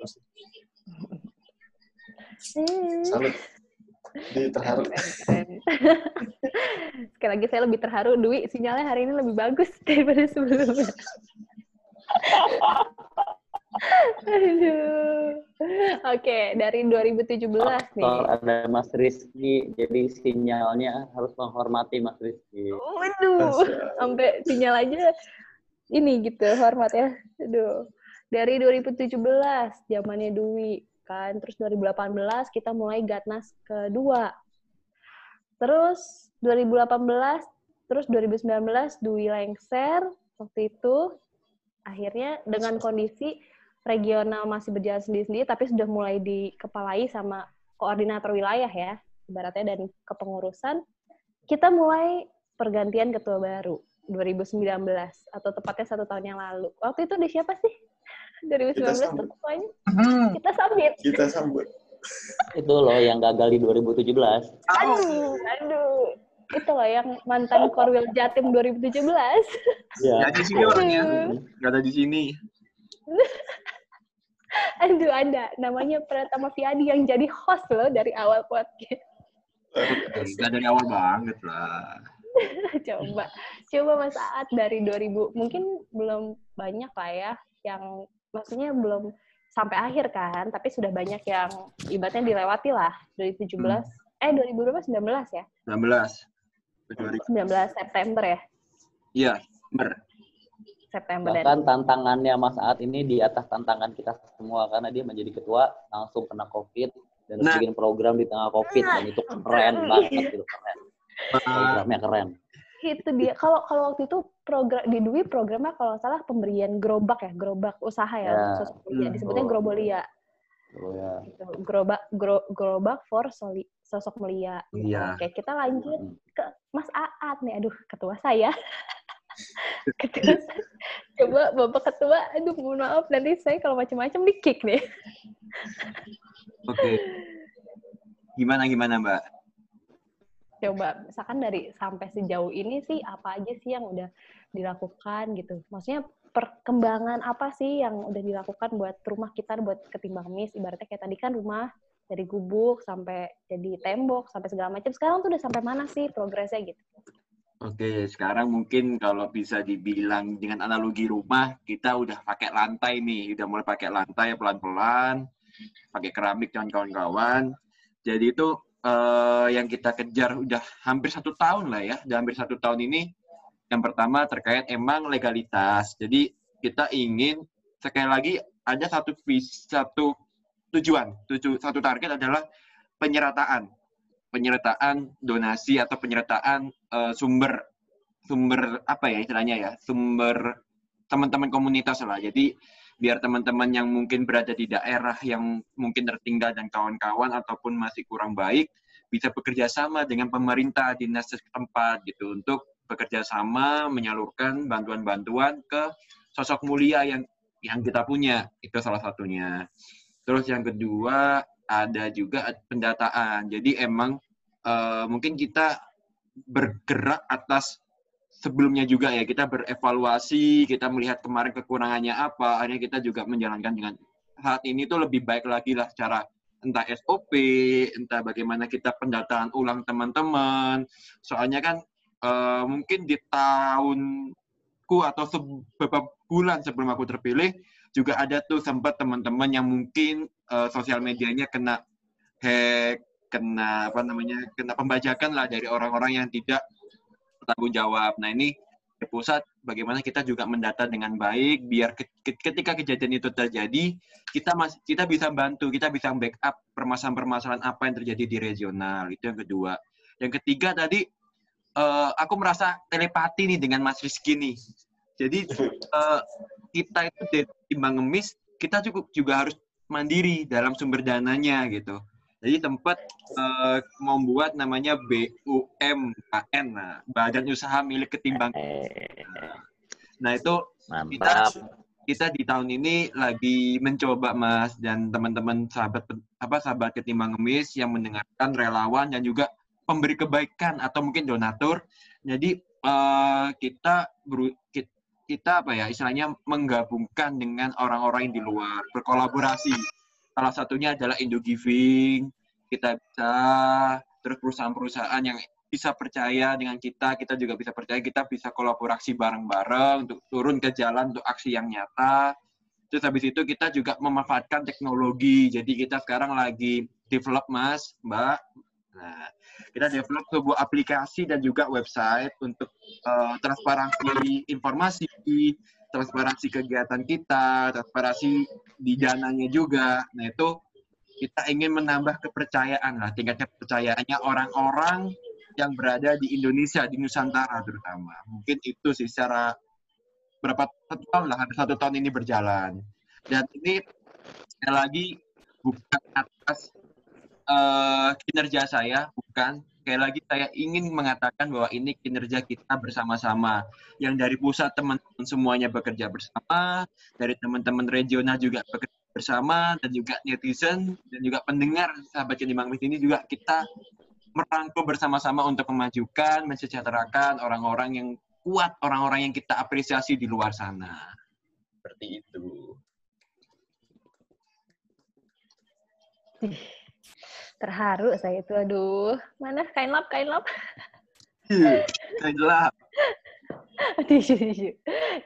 saya. Salut. Jadi terharu. Sekali lagi saya lebih terharu, Dwi. Sinyalnya hari ini lebih bagus daripada sebelumnya. Aduh. Oke, dari 2017 nih. Ada Mas Rizky, jadi sinyalnya harus menghormati Mas Rizky. Waduh, sampai sinyal aja ini gitu, hormat ya. Aduh. Dari 2017, zamannya Dwi. Terus 2018 kita mulai Gatnas kedua. Terus 2018, terus 2019 Dwi lengser waktu itu. Akhirnya dengan kondisi regional masih berjalan sendiri-sendiri, tapi sudah mulai dikepalai sama koordinator wilayah ya, ibaratnya, dan kepengurusan. Kita mulai pergantian ketua baru 2019, atau tepatnya 1 tahun yang lalu. Waktu itu ada siapa sih? 2019 semuanya kita sambut. Itu loh yang gagal di 2017. Aduh. Itu loh yang mantan Korwil Jatim 2017. Ya. Gak di sini orangnya. Gak ada di sini. Aduh, ada. Namanya Pratama Fiadi yang jadi host loh dari awal podcast. Gak dari awal banget lah. Coba Mas Aat dari 2000, mungkin belum banyak lah ya yang maksudnya belum sampai akhir kan, tapi sudah banyak yang ibaratnya dilewati lah. 2017 2019 ya? 19 September ya? Iya, September. Bahkan tantangannya Mas Aat ini di atas tantangan kita semua, karena dia menjadi ketua langsung kena COVID dan bikin program di tengah COVID, dan itu keren banget gitu, keren. Programnya keren. Itu dia. Kalau waktu itu program di Dwi, programnya kalau salah pemberian gerobak usaha ya, disebutnya Grobolia. Gitu. Gerobak for sosok mulia. Yeah. Oke, kita lanjut ke Mas Aat nih. Aduh, ketua saya. Coba Bapak ketua, aduh mohon maaf, nanti saya kalau macam-macam di-kick nih. Oke. Gimana Mbak? Coba, misalkan dari sampai sejauh ini sih, apa aja sih yang udah dilakukan gitu? Maksudnya perkembangan apa sih yang udah dilakukan buat rumah kita, buat Ketimbang Mis? Ibaratnya kayak tadi kan rumah dari gubuk sampai jadi tembok, sampai segala macam. Sekarang tuh udah sampai mana sih progresnya gitu? Oke, sekarang mungkin kalau bisa dibilang dengan analogi rumah, kita udah pakai lantai nih. Udah mulai pakai lantai pelan-pelan, pakai keramik dan kawan-kawan. Jadi itu yang kita kejar udah hampir 1 tahun lah ya. Udah hampir 1 tahun ini, yang pertama terkait emang legalitas. Jadi kita ingin sekali lagi ada satu tujuan, satu target adalah penyerataan donasi atau penyerataan sumber apa ya istilahnya ya, sumber teman-teman komunitas lah. Jadi biar teman-teman yang mungkin berada di daerah yang mungkin tertinggal dan kawan-kawan ataupun masih kurang baik bisa bekerja sama dengan pemerintah, dinas setempat gitu, untuk bekerja sama menyalurkan bantuan-bantuan ke sosok mulia yang kita punya, itu salah satunya. Terus yang kedua ada juga pendataan. Jadi emang mungkin kita bergerak atas sebelumnya juga ya, kita berevaluasi, kita melihat kemarin kekurangannya apa, akhirnya kita juga menjalankan dengan saat ini tuh lebih baik lagi lah, secara entah SOP, entah bagaimana kita pendataan ulang teman-teman. Soalnya kan mungkin di tahunku atau beberapa bulan sebelum aku terpilih, juga ada tuh sempat teman-teman yang mungkin sosial medianya kena hack, kena pembajakan lah dari orang-orang yang tidak bertanggung jawab. Nah ini di pusat bagaimana kita juga mendata dengan baik biar ketika kejadian itu terjadi kita bisa bantu, kita bisa backup permasalahan-permasalahan apa yang terjadi di regional. Itu yang kedua. Yang ketiga tadi aku merasa telepati nih dengan Mas Rizky nih. Jadi kita itu timbang ngemis, kita juga harus mandiri dalam sumber dananya gitu. Jadi tempat membuat namanya BUMKN, Badan Usaha Milik Ketimbang. Nah itu kita di tahun ini lagi mencoba Mas dan teman-teman sahabat Ketimbang Ngemis yang mendengarkan, relawan dan juga pemberi kebaikan atau mungkin donatur. Jadi kita apa ya istilahnya menggabungkan dengan orang-orang yang di luar, berkolaborasi. Salah satunya adalah Indogiving, kita bisa, terus perusahaan-perusahaan yang bisa percaya dengan kita juga bisa percaya, kita bisa kolaborasi bareng-bareng untuk turun ke jalan untuk aksi yang nyata. Terus habis itu kita juga memanfaatkan teknologi, jadi kita sekarang lagi develop Mas, Mbak. Nah, kita develop sebuah aplikasi dan juga website untuk transparansi informasi, transparansi kegiatan kita, transparansi di dananya juga. Nah itu kita ingin menambah kepercayaan lah, tingkat kepercayaannya orang-orang yang berada di Indonesia, di Nusantara terutama. Mungkin itu sih secara satu tahun lah, hampir 1 tahun ini berjalan. Dan ini sekali lagi bukan atas kinerja saya, bukan. Sekali lagi saya ingin mengatakan bahwa ini kinerja kita bersama-sama. Yang dari pusat teman-teman semuanya bekerja bersama, dari teman-teman regional juga bekerja bersama, dan juga netizen, dan juga pendengar sahabat Ketimbang Ngemis ini juga kita merangkul bersama-sama untuk memajukan, mensejahterakan orang-orang yang kuat, orang-orang yang kita apresiasi di luar sana. Seperti itu. Terharu saya itu, aduh. Mana kain lap? Kain lap.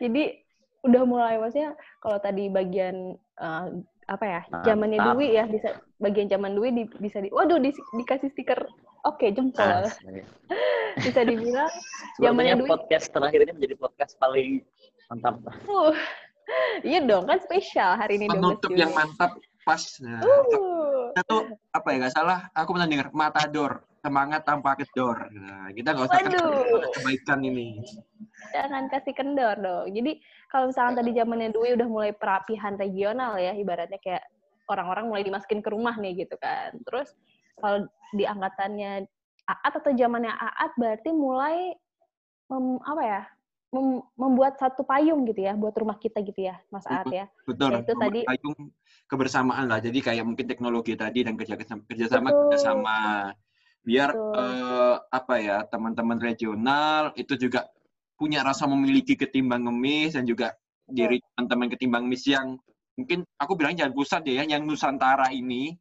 Jadi udah mulai, maksudnya kalau tadi bagian apa ya? Zamannya Dwi ya, bisa bagian zaman Dwi dikasih stiker. Oke, jempol. Bisa dibilang zamannya Dwi. Podcast terakhir ini menjadi podcast paling mantap. Iya dong, kan spesial hari ini. Penutup yang mantap pas. Satu apa ya, nggak salah aku pernah dengar Matador, semangat tanpa kendor. Nah, kita nggak usah kebaikan ini, jangan kasih kendor dong. Jadi kalau misalkan tadi zamannya Dwi udah mulai perapihan regional ya, ibaratnya kayak orang-orang mulai dimasukin ke rumah nih gitu kan. Terus kalau di angkatannya Aat atau zamannya Aat berarti mulai membuat satu payung gitu ya, buat rumah kita gitu ya, Mas Aat ya. Betul. Itu tadi payung kebersamaan lah. Jadi kayak mungkin teknologi tadi dan kerjasama biar apa ya, teman-teman regional itu juga punya rasa memiliki Ketimbang Ngemis, dan juga diri teman-teman Ketimbang Ngemis yang mungkin aku bilang jangan pusat deh ya, yang Nusantara ini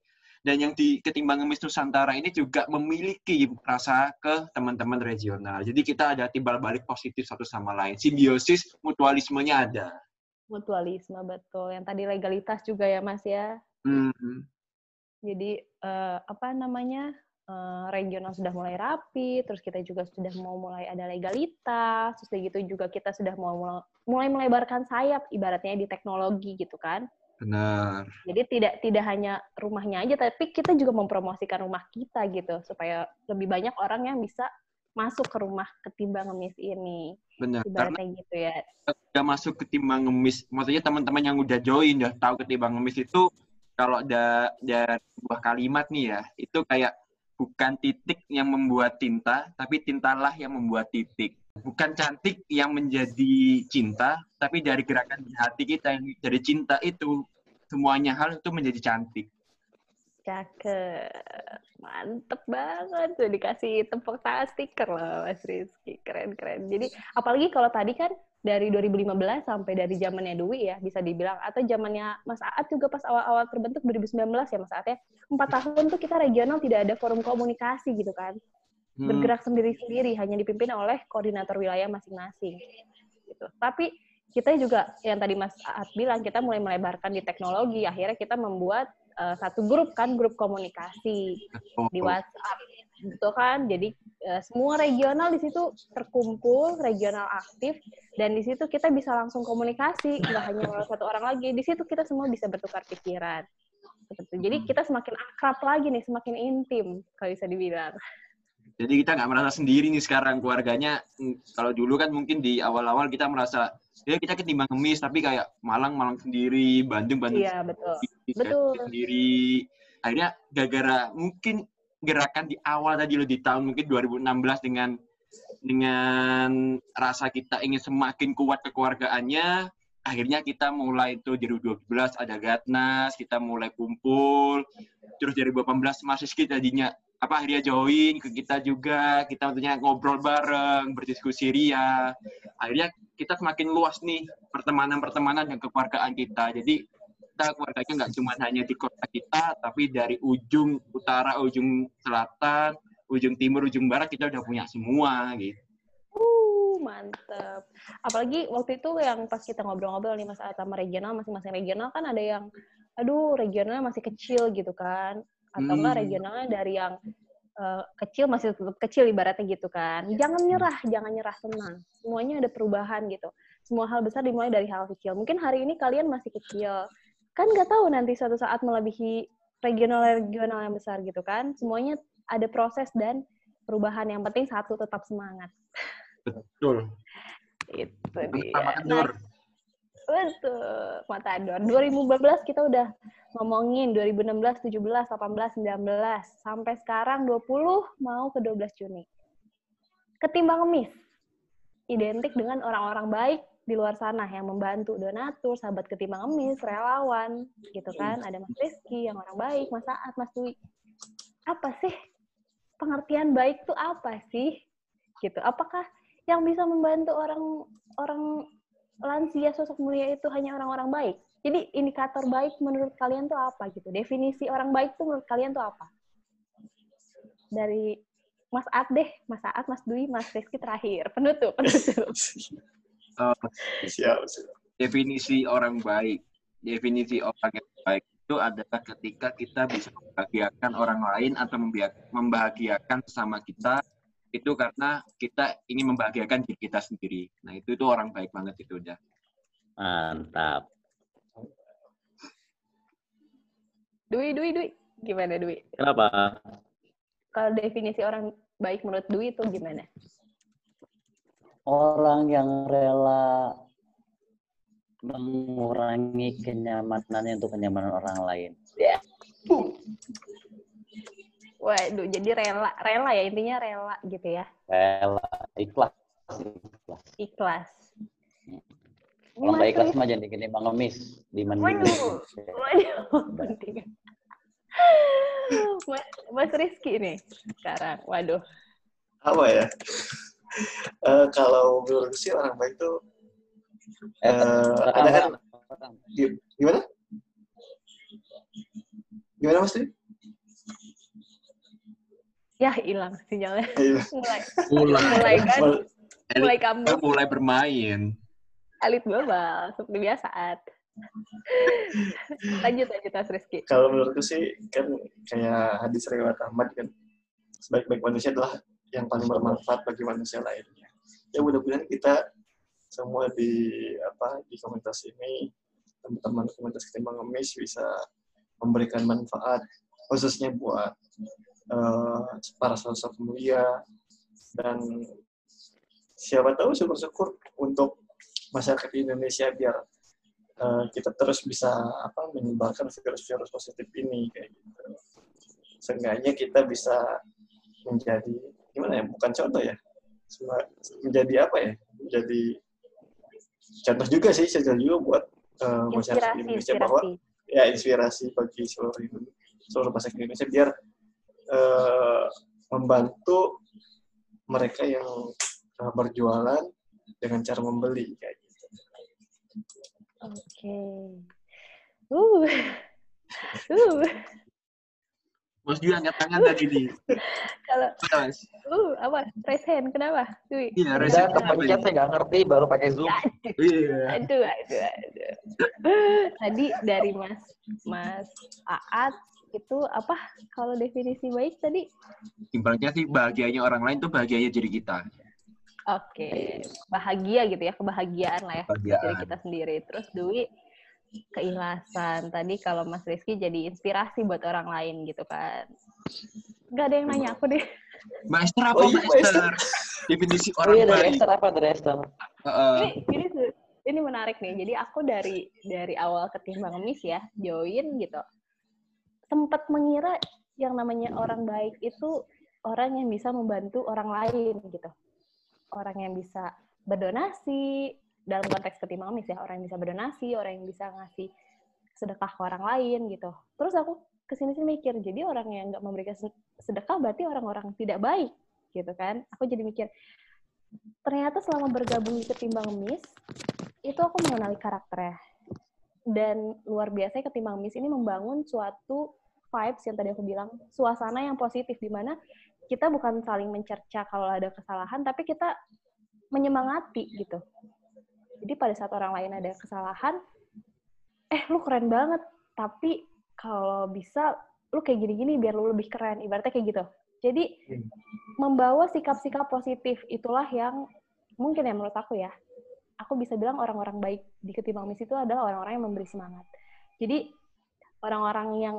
dan yang di Ketimbang Ngemis Nusantara ini juga memiliki rasa ke teman-teman regional. Jadi kita ada timbal balik positif satu sama lain. Simbiosis, mutualismenya ada. Mutualisme, betul. Yang tadi legalitas juga ya, Mas, ya. Mm-hmm. Jadi, regional sudah mulai rapi, terus kita juga sudah mau mulai ada legalitas, terus gitu juga kita sudah mau mulai melebarkan sayap, ibaratnya di teknologi gitu kan. Benar. Jadi tidak hanya rumahnya aja, tapi kita juga mempromosikan rumah kita gitu, supaya lebih banyak orang yang bisa masuk ke rumah Ketimbang Ngemis ini. Benar. Ibaratnya karena gitu ya. Udah masuk Ketimbang Ngemis, maksudnya teman-teman yang udah join, udah tahu Ketimbang Ngemis itu, kalau dari sebuah kalimat nih ya, itu kayak bukan titik yang membuat tinta, tapi tintalah yang membuat titik. Bukan cantik yang menjadi cinta, tapi dari gerakan di hati kita yang jadi cinta itu, semuanya hal itu menjadi cantik. Cakep. Mantep banget. Tuh dikasih tepuk tangan stiker loh, Mas Rizky. Keren-keren. Jadi, apalagi kalau tadi kan dari 2015 sampai dari zamannya Dwi ya, bisa dibilang. Atau zamannya Mas Aat juga pas awal-awal terbentuk 2019 ya, Mas Aat ya. 4 tahun tuh kita regional tidak ada forum komunikasi gitu kan. Bergerak sendiri-sendiri, hanya dipimpin oleh koordinator wilayah masing-masing. Gitu. Tapi kita juga, yang tadi Mas Aat bilang, kita mulai melebarkan di teknologi, akhirnya kita membuat satu grup kan, grup komunikasi di WhatsApp. Gitu kan, jadi semua regional di situ terkumpul, regional aktif, dan di situ kita bisa langsung komunikasi, nggak hanya oleh satu orang lagi, di situ kita semua bisa bertukar pikiran. Gitu. Jadi kita semakin akrab lagi nih, semakin intim, kalau bisa dibilang. Jadi kita nggak merasa sendiri nih sekarang keluarganya. Kalau dulu kan mungkin di awal-awal kita merasa, ya kita ketimbang ngemis, tapi kayak Malang sendiri, Bandung iya, betul. Sendiri. Akhirnya gara-gara mungkin gerakan di awal tadi loh di tahun mungkin 2016 dengan rasa kita ingin semakin kuat kekeluargaannya, akhirnya kita mulai itu 2012 ada Gatnas, kita mulai kumpul, terus 2018 masih kita jadinya akhirnya join ke kita juga, kita tentunya ngobrol bareng, berdiskusi ria. Akhirnya kita semakin luas nih pertemanan dan kekeluargaan kita. Jadi kita keluarganya nggak cuma hanya di kota kita, tapi dari ujung utara, ujung selatan, ujung timur, ujung barat kita udah punya semua gitu. Mantep. Apalagi waktu itu yang pas kita ngobrol-ngobrol nih Mas Aat sama regional, masing-masing regional kan ada yang, aduh regionalnya masih kecil gitu kan. Atau enggak regionalnya dari yang kecil masih tetap kecil ibaratnya gitu kan. Jangan nyerah tenang. Semuanya ada perubahan gitu. Semua hal besar dimulai dari hal kecil. Mungkin hari ini kalian masih kecil. Kan nggak tahu nanti suatu saat melebihi regional yang besar gitu kan. Semuanya ada proses dan perubahan. Yang penting satu, tetap semangat. Betul. Itu dia. Betul, Matador. 2015 kita udah ngomongin, 2016, 17, 18, 19, sampai sekarang 20 mau ke 12 Juni. Ketimbang ngemis, identik dengan orang-orang baik di luar sana yang membantu donatur, sahabat ketimbang ngemis, relawan, gitu kan. Ada Mas Rizky yang orang baik, Mas Aat, Mas Dwi. Apa sih? Pengertian baik tuh apa sih? Gitu. Apakah yang bisa membantu orang-orang lansia sosok mulia itu hanya orang-orang baik? Jadi indikator baik menurut kalian tuh apa gitu? Definisi orang baik tuh menurut kalian tuh apa? Dari Mas Aat deh, Mas Aat, Mas Dwi, Mas Rizky terakhir. Penutup. Siap. Definisi orang baik. Definisi orang yang baik itu adalah ketika kita bisa membahagiakan orang lain atau membahagiakan sesama kita, itu karena kita ingin membahagiakan diri kita sendiri. Nah, itu orang baik banget itu udah. Mantap. Dwi. Gimana, Dwi? Kenapa? Kalau definisi orang baik menurut Dwi itu gimana? Orang yang rela mengurangi kenyamanannya untuk kenyamanan orang lain. Yeah. Waduh, jadi rela ya, intinya rela gitu ya. Rela, ikhlas. Kalau nggak ikhlas mah jadi gini Bang Ngemis, dimandingin. Waduh. Mas Rizky nih sekarang, waduh. Apa ya? Kalau menurut sih orang baik tuh, ada kan? Gimana Mas Rizky? Ya, hilang sinyalnya. Mulai kamu. Mulai bermain. Elit global, seperti biasa. Lanjut, Mas Rizky. Kalau menurutku sih, kan kayak hadis riwayat Ahmad kan, sebaik-baik manusia adalah yang paling bermanfaat bagi manusia lainnya. Ya, mudah-mudahan kita semua di komunitas ini, teman-teman komunitas Ketimbang Ngemis bisa memberikan manfaat, khususnya buat para sosok mulia, dan siapa tahu syukur-syukur untuk masyarakat di Indonesia biar kita terus bisa menyebarkan virus-virus positif ini kayak gitu. Seenggaknya kita bisa menjadi bukan contoh ya, menjadi apa ya? Menjadi contoh juga sih, buat masyarakat Indonesia bahwa ya inspirasi bagi seluruh masyarakat Indonesia biar membantu mereka yang berjualan dengan cara membeli kayak gitu. Oke. Mas Dwi angkat tangan tadi nih. Kalau apa? Raise hand kenapa? Dwi. Iya, raise hand. Saya nggak ngerti baru pakai Zoom. Iya. Aduh. Tadi dari Mas Aat itu apa kalau definisi baik tadi? Simpelnya sih bahagianya orang lain tuh bahagianya diri kita. Oke, bahagia gitu ya, kebahagiaan lah ya diri kita sendiri. Terus Dwi keikhlasan. Tadi kalau Mas Rizky jadi inspirasi buat orang lain gitu kan. Gak ada yang nanya aku deh. Master apa Master? Definisi orang baik. Iya, Master apa Master? Ini menarik nih. Jadi aku dari awal ketimbang ngemis ya, join gitu. Sempat mengira yang namanya orang baik itu orang yang bisa membantu orang lain gitu. Orang yang bisa berdonasi, dalam konteks ketimbang ngemis ya, orang yang bisa berdonasi, orang yang bisa ngasih sedekah ke orang lain gitu. Terus aku kesini-sini mikir, jadi orang yang nggak memberikan sedekah berarti orang-orang tidak baik gitu kan. Aku jadi mikir, ternyata selama bergabung di ketimbang ngemis, itu aku mengenali karakternya. Dan luar biasa ketimbang ngemis ini membangun suatu vibes yang tadi aku bilang, suasana yang positif, di mana kita bukan saling mencerca kalau ada kesalahan, tapi kita menyemangati gitu. Jadi pada saat orang lain ada kesalahan, lu keren banget, tapi kalau bisa lu kayak gini-gini biar lu lebih keren, ibaratnya kayak gitu. Jadi membawa sikap-sikap positif, itulah yang mungkin ya menurut aku ya, aku bisa bilang orang-orang baik di ketimbang ngemis itu adalah orang-orang yang memberi semangat. Jadi orang-orang yang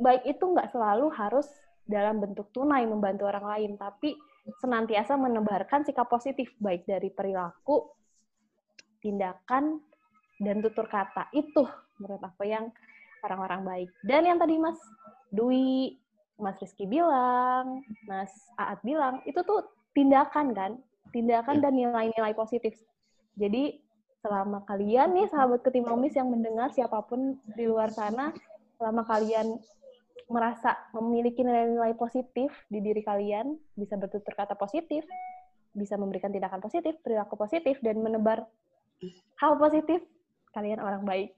baik itu nggak selalu harus dalam bentuk tunai membantu orang lain, tapi senantiasa menebarkan sikap positif, baik dari perilaku, tindakan, dan tutur kata. Itu menurut aku yang orang-orang baik. Dan yang tadi Mas Dwi, Mas Rizky bilang, Mas Aat bilang, itu tuh tindakan kan? Tindakan dan nilai-nilai positif. Jadi selama kalian nih sahabat ketimbang ngemis yang mendengar, siapapun di luar sana, selama kalian merasa memiliki nilai-nilai positif di diri kalian, bisa bertutur kata positif, bisa memberikan tindakan positif, perilaku positif, dan menebar hal positif, kalian orang baik.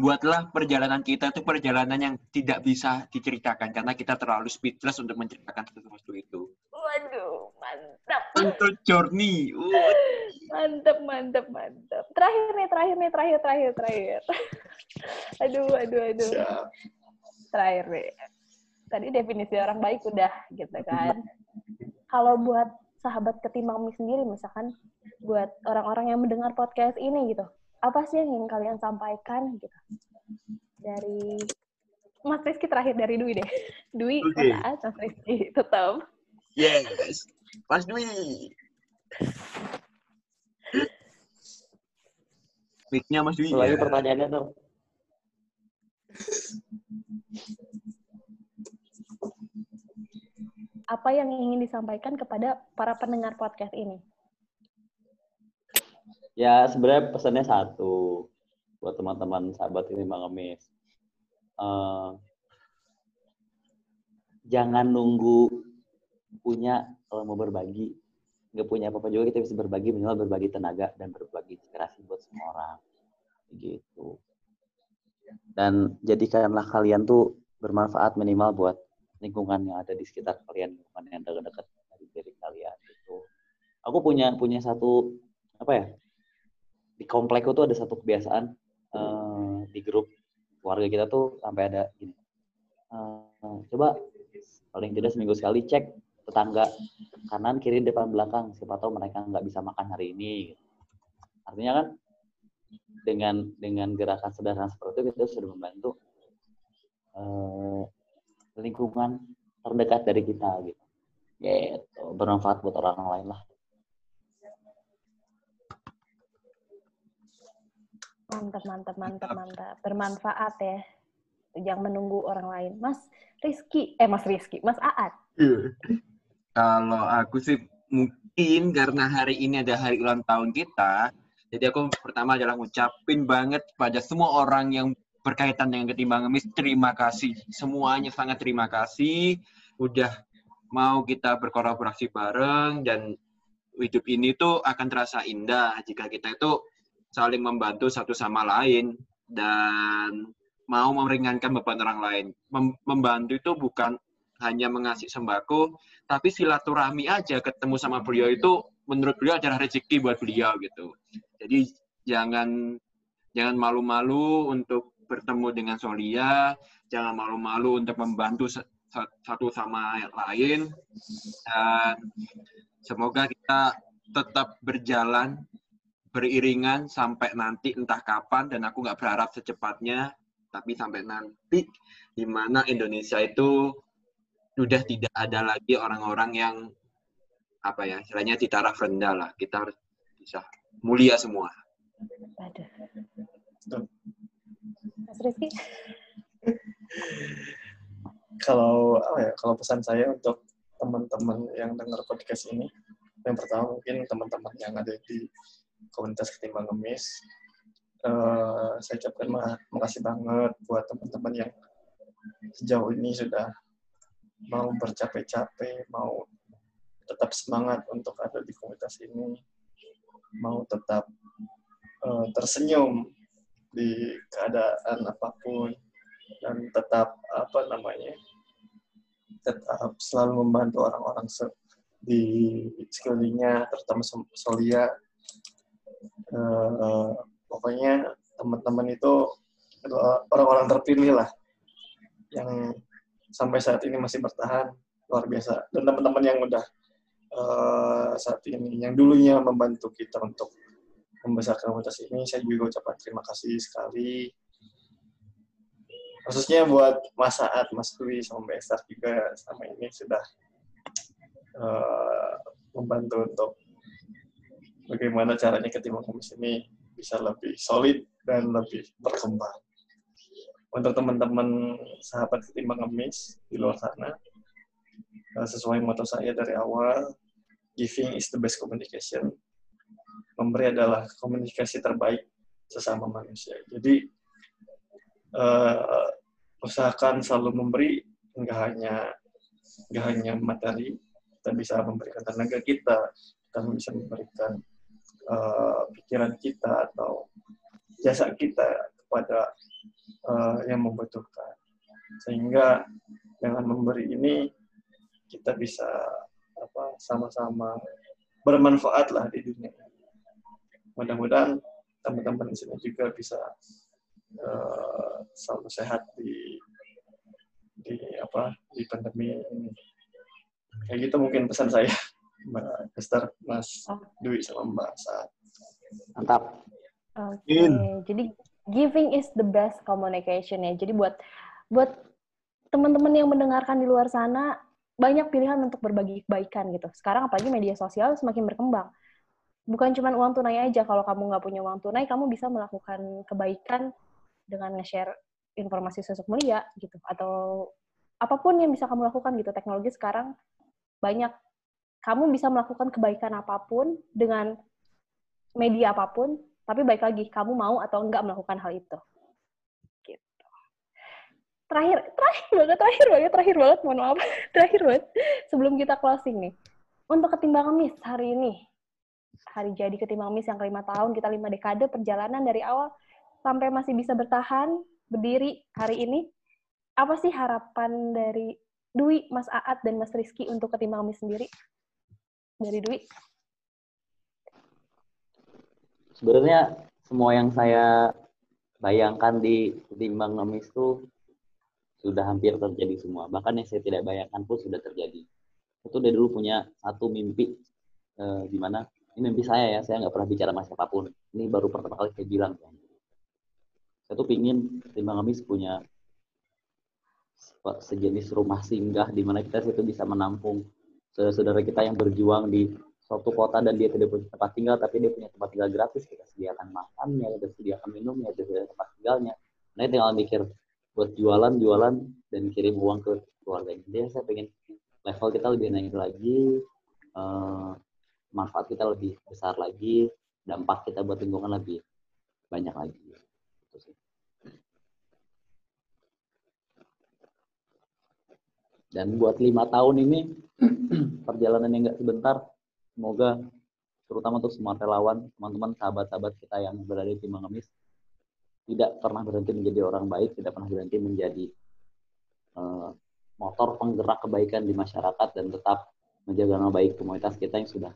Buatlah perjalanan kita itu perjalanan yang tidak bisa diceritakan karena kita terlalu speechless untuk menceritakan sesuatu itu. Waduh, mantap. Untuk journey. Mantap. Terakhir nih. Aduh. Terakhir nih. Tadi definisi orang baik udah gitu kan. Kalau buat sahabat ketimbang ngemis sendiri, misalkan buat orang-orang yang mendengar podcast ini gitu, apa sih yang ingin kalian sampaikan gitu? Dari Mas Rizky, terakhir dari Dwi deh. Dwi, Mas Rizky, tetap. Yes, Mas Dwi. Mic-nya Mas Dwi. Lagi ya. Pertanyaannya tuh. Apa yang ingin disampaikan kepada para pendengar podcast ini? Ya, sebenarnya pesannya satu. Buat teman-teman sahabat ini, Bang Amis. Jangan nunggu punya kalau mau berbagi. Nggak punya apa-apa juga, kita bisa berbagi. Minimal berbagi tenaga dan berbagi inspirasi buat semua orang. Gitu. Dan jadikanlah kalian tuh bermanfaat minimal buat lingkungan yang ada di sekitar kalian, lingkungan yang dekat-dekat dari diri kalian itu. Aku punya satu apa ya, di komplekku tuh ada satu kebiasaan di grup keluarga kita tuh sampai ada gini, coba paling tidak seminggu sekali cek tetangga kanan kiri depan belakang, siapa tahu mereka nggak bisa makan hari ini gitu. Artinya kan dengan gerakan sederhana seperti itu kita sudah membantu lingkungan terdekat dari kita gitu. Gitu, bermanfaat buat orang lain lah. Mantap. Bermanfaat ya. Jangan menunggu orang lain. Mas Rizky, Mas Aat. Kalau aku sih mungkin karena hari ini ada hari ulang tahun kita, jadi aku pertama adalah ngucapin banget pada semua orang yang berkaitan dengan Ketimbang Ngemis, terima kasih. Semuanya sangat terima kasih. Udah mau kita berkolaborasi bareng, dan hidup ini tuh akan terasa indah jika kita itu saling membantu satu sama lain dan mau meringankan beban orang lain. Membantu itu bukan hanya mengasih sembako, tapi silaturahmi aja, ketemu sama beliau itu menurut beliau adalah rezeki buat beliau gitu. Jadi jangan malu-malu untuk bertemu dengan Solia, jangan malu-malu untuk membantu satu sama lain, dan semoga kita tetap berjalan beriringan sampai nanti entah kapan, dan aku nggak berharap secepatnya, tapi sampai nanti di mana Indonesia itu sudah tidak ada lagi orang-orang yang istilahnya di taraf rendah lah. Kita harus bisa mulia semua. Mas Rizky? Kalau pesan saya untuk teman-teman yang dengar podcast ini, yang pertama mungkin teman-teman yang ada di komunitas Ketimbang Ngemis, saya ucapkan makasih banget buat teman-teman yang sejauh ini sudah mau bercapek-capek, mau tetap semangat untuk ada di komunitas ini, mau tetap tersenyum di keadaan apapun, dan tetap tetap selalu membantu orang-orang di sekelilingnya, terutama Solia. Pokoknya teman-teman itu orang-orang terpilih lah yang sampai saat ini masih bertahan, luar biasa. Dan teman-teman yang udah saat ini, yang dulunya membantu kita untuk membesarkan komunitas ini, saya juga ucapkan terima kasih sekali. Khususnya buat Mas Saat, Mas Dwi, sama Mbak Estar juga sama ini sudah membantu untuk bagaimana caranya Ketimbang Ngemis ini bisa lebih solid dan lebih berkembang. Untuk teman-teman sahabat Ketimbang Ngemis di luar sana, sesuai moto saya dari awal, giving is the best communication. Memberi adalah komunikasi terbaik sesama manusia. Jadi, usahakan selalu memberi, nggak hanya materi, kita bisa memberikan tenaga kita, kita bisa memberikan pikiran kita atau jasa kita kepada yang membutuhkan. Sehingga dengan memberi ini kita bisa sama-sama bermanfaat lah di dunia. Mudah-mudahan teman-teman di sini juga bisa selalu sehat di pandemi ini. Kayak gitu mungkin pesan saya, Mbak Esther, Mas Dwi, sama Mbak Saat. Mantap. Okay. Jadi giving is the best communication ya. Jadi buat teman-teman yang mendengarkan di luar sana, banyak pilihan untuk berbagi kebaikan gitu. Sekarang apalagi media sosial semakin berkembang. Bukan cuma uang tunai aja, kalau kamu nggak punya uang tunai, kamu bisa melakukan kebaikan dengan nge-share informasi sosok mulia, gitu. Atau apapun yang bisa kamu lakukan, gitu. Teknologi sekarang banyak. Kamu bisa melakukan kebaikan apapun dengan media apapun, tapi baik lagi, kamu mau atau nggak melakukan hal itu. Gitu. Terakhir banget, mohon maaf. Terakhir banget. Sebelum kita closing nih. Untuk Ketimbang Ngemis hari ini, hari jadi Ketimbang Ngemis yang ke-5 tahun, kita 5 dekade perjalanan dari awal sampai masih bisa bertahan, berdiri hari ini. Apa sih harapan dari Dwi, Mas Aat, dan Mas Rizky untuk Ketimbang Ngemis sendiri? Dari Dwi? Sebenarnya semua yang saya bayangkan di Ketimbang Ngemis itu sudah hampir terjadi semua. Bahkan yang saya tidak bayangkan pun sudah terjadi. Itu dari dulu punya satu mimpi di mana ini mimpi saya ya, saya nggak pernah bicara sama siapapun. Ini baru pertama kali saya bilang. Saya tuh pingin Ketimbang Ngemis punya sejenis rumah singgah di mana kita situ bisa menampung saudara-saudara kita yang berjuang di suatu kota dan dia tidak punya tempat tinggal, tapi dia punya tempat tinggal gratis. Kita sediakan makannya, kita sediakan minumnya, kita sediakan tempat tinggalnya. Nah, tinggal mikir buat jualan dan kirim uang ke keluarganya. Jadi saya pengen level kita lebih naik lagi, manfaat kita lebih besar lagi, dampak kita buat lingkungan lebih banyak lagi. Dan buat 5 tahun ini perjalanan yang nggak sebentar, semoga terutama untuk semua relawan, teman-teman, sahabat-sahabat kita yang berada di tim Mangemis, tidak pernah berhenti menjadi orang baik, tidak pernah berhenti menjadi motor penggerak kebaikan di masyarakat, dan tetap menjaga nama baik komunitas kita yang sudah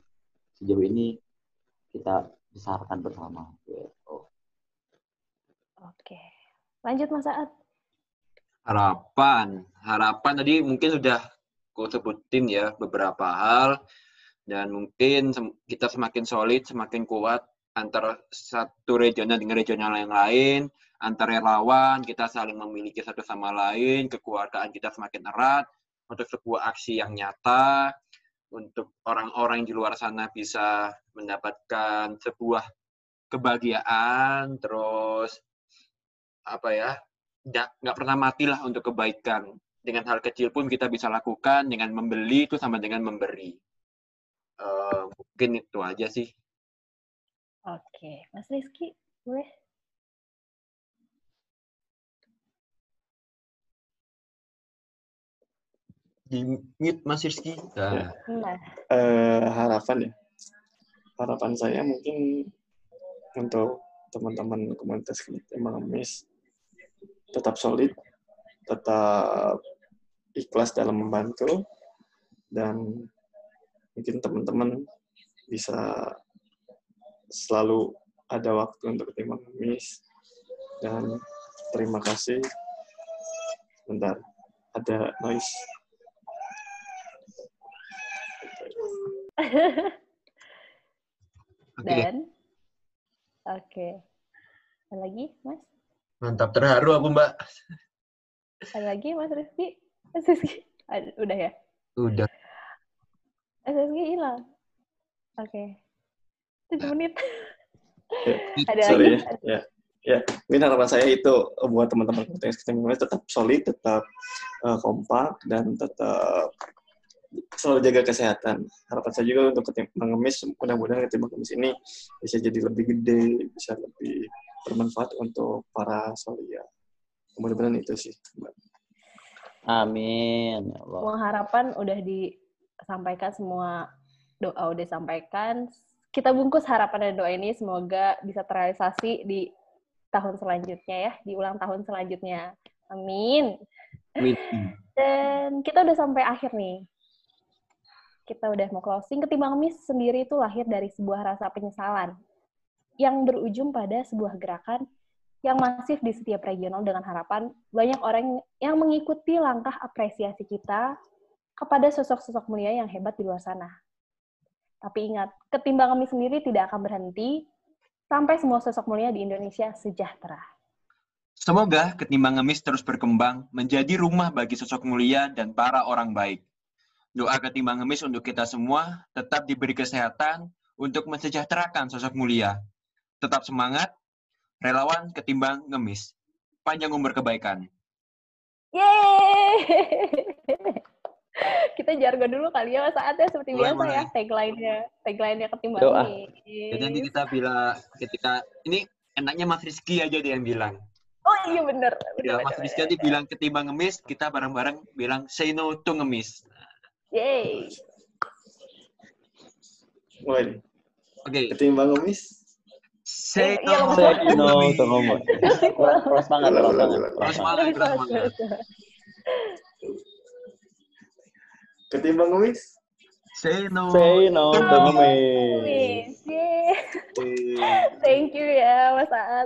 sejauh ini kita besarkan bersama. Oke, lanjut Mas Saad. Harapan tadi mungkin sudah aku sebutin ya beberapa hal, dan mungkin kita semakin solid, semakin kuat antara satu regional dengan regional yang lain, antara relawan kita saling memiliki satu sama lain, kekeluargaan kita semakin erat untuk sebuah aksi yang nyata, untuk orang-orang di luar sana bisa mendapatkan sebuah kebahagiaan, terus nggak pernah matilah untuk kebaikan. Dengan hal kecil pun kita bisa lakukan, dengan membeli itu sama dengan memberi. Mungkin itu aja sih. Oke, Mas Rizky, boleh? Di-mute Mas Rizky. Harapan ya? Harapan saya mungkin untuk teman-teman komunitas Mangemis tetap solid, tetap ikhlas dalam membantu, dan mungkin teman-teman bisa selalu ada waktu untuk tim Mangemis. Dan terima kasih. Sebentar, ada noise. Dan oke. Ada lagi, Mas? Mantap, terharu aku, Mbak. Ada lagi, Mas Rizky? Mas Rizky? Udah ya? Udah. Mas Rizky hilang. Oke. 7 menit. Ada lagi? Ya. Mungkin harapan saya itu buat teman-teman komunitas tetap solid, tetap kompak, dan tetap selalu jaga kesehatan. Harapan saya juga untuk tim Mangemis, mudah-mudahan tim Mangemis ini bisa jadi lebih gede, bisa lebih bermanfaat untuk para solia. Mudah-mudahan itu sih, Mbak. Amin. Ya Allah. Harapan udah disampaikan semua, doa udah disampaikan. Kita bungkus harapan dan doa ini, semoga bisa terrealisasi di tahun selanjutnya ya, di ulang tahun selanjutnya. Amin. Amin. Dan kita udah sampai akhir nih. Kita udah mau closing. Tim Mangemis sendiri itu lahir dari sebuah rasa penyesalan yang berujung pada sebuah gerakan yang masif di setiap regional dengan harapan banyak orang yang mengikuti langkah apresiasi kita kepada sosok-sosok mulia yang hebat di luar sana. Tapi ingat, tim Mangemis sendiri tidak akan berhenti sampai semua sosok mulia di Indonesia sejahtera. Semoga tim Mangemis terus berkembang menjadi rumah bagi sosok mulia dan para orang baik. Doa tim Mangemis untuk kita semua tetap diberi kesehatan untuk mensejahterakan sosok mulia. Tetap semangat, relawan ketimbang ngemis. Panjang umur kebaikan. Yeay! Kita jargon dulu kali ya, Mas Saad, seperti biasa ya, tagline-nya ketimbang ngemis. Jadi nanti kita bilang, ini enaknya Mas Rizky aja dia yang bilang. Oh iya bener. Mas Rizky nanti bilang ketimbang ngemis, kita bareng-bareng bilang say no to ngemis. Yeay! Mulai. Oke. Ketimbang ngemis. Ketimbang ngemis. Say no. Thank you ya Mas Saad, Mas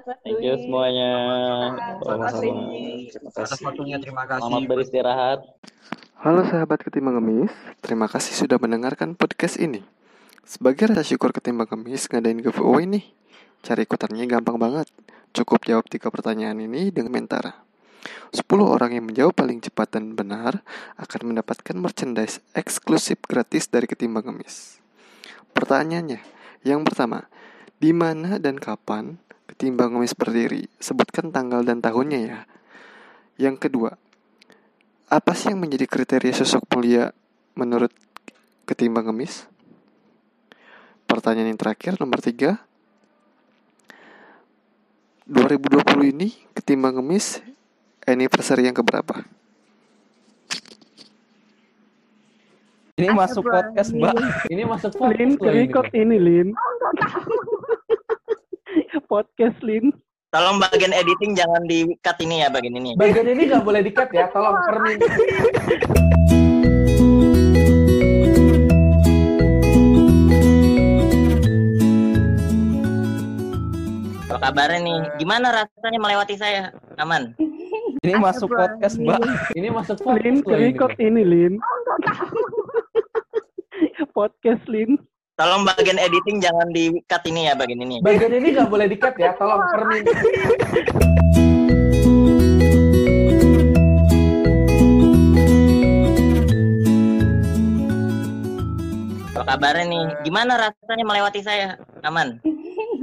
Dwi. Thank you semuanya. Terima kasih. Terima kasih. Selamat beristirahat. Halo sahabat Ketimbang Ngemis, terima kasih sudah mendengarkan podcast ini. Sebagai rasa syukur Ketimbang Ngemis ngadain giveaway nih. Cara ikutannya gampang banget. Cukup jawab 3 pertanyaan ini dengan komentar. 10 orang yang menjawab paling cepat dan benar akan mendapatkan merchandise eksklusif gratis dari Ketimbang Ngemis. Pertanyaannya, yang pertama, di mana dan kapan Ketimbang Ngemis berdiri? Sebutkan tanggal dan tahunnya ya. Yang kedua, apa sih yang menjadi kriteria sosok mulia menurut ketimbang ngemis. Pertanyaan yang terakhir, nomor 3. 2020 ini ketimbang ngemis anniversary yang keberapa? Ini masuk podcast, Mbak. Ini masuk podcast. Lin, record ini, Lin. Podcast, Lin. Tolong bagian editing jangan di-cut ini ya, bagian ini. Bagian ini nggak boleh di-cut ya, tolong permin. Apa kabarnya nih? Gimana rasanya melewati saya? Aman? Ini masuk podcast, Mbak. Ini masuk podcast, Lin. Record ini, Lin. Podcast, Lin. Tolong bagian editing jangan di-cut ini ya, bagian ini. Bagian ini nggak boleh di-cut ya, tolong permin. Apa kabarnya nih? Gimana rasanya melewati saya? Aman?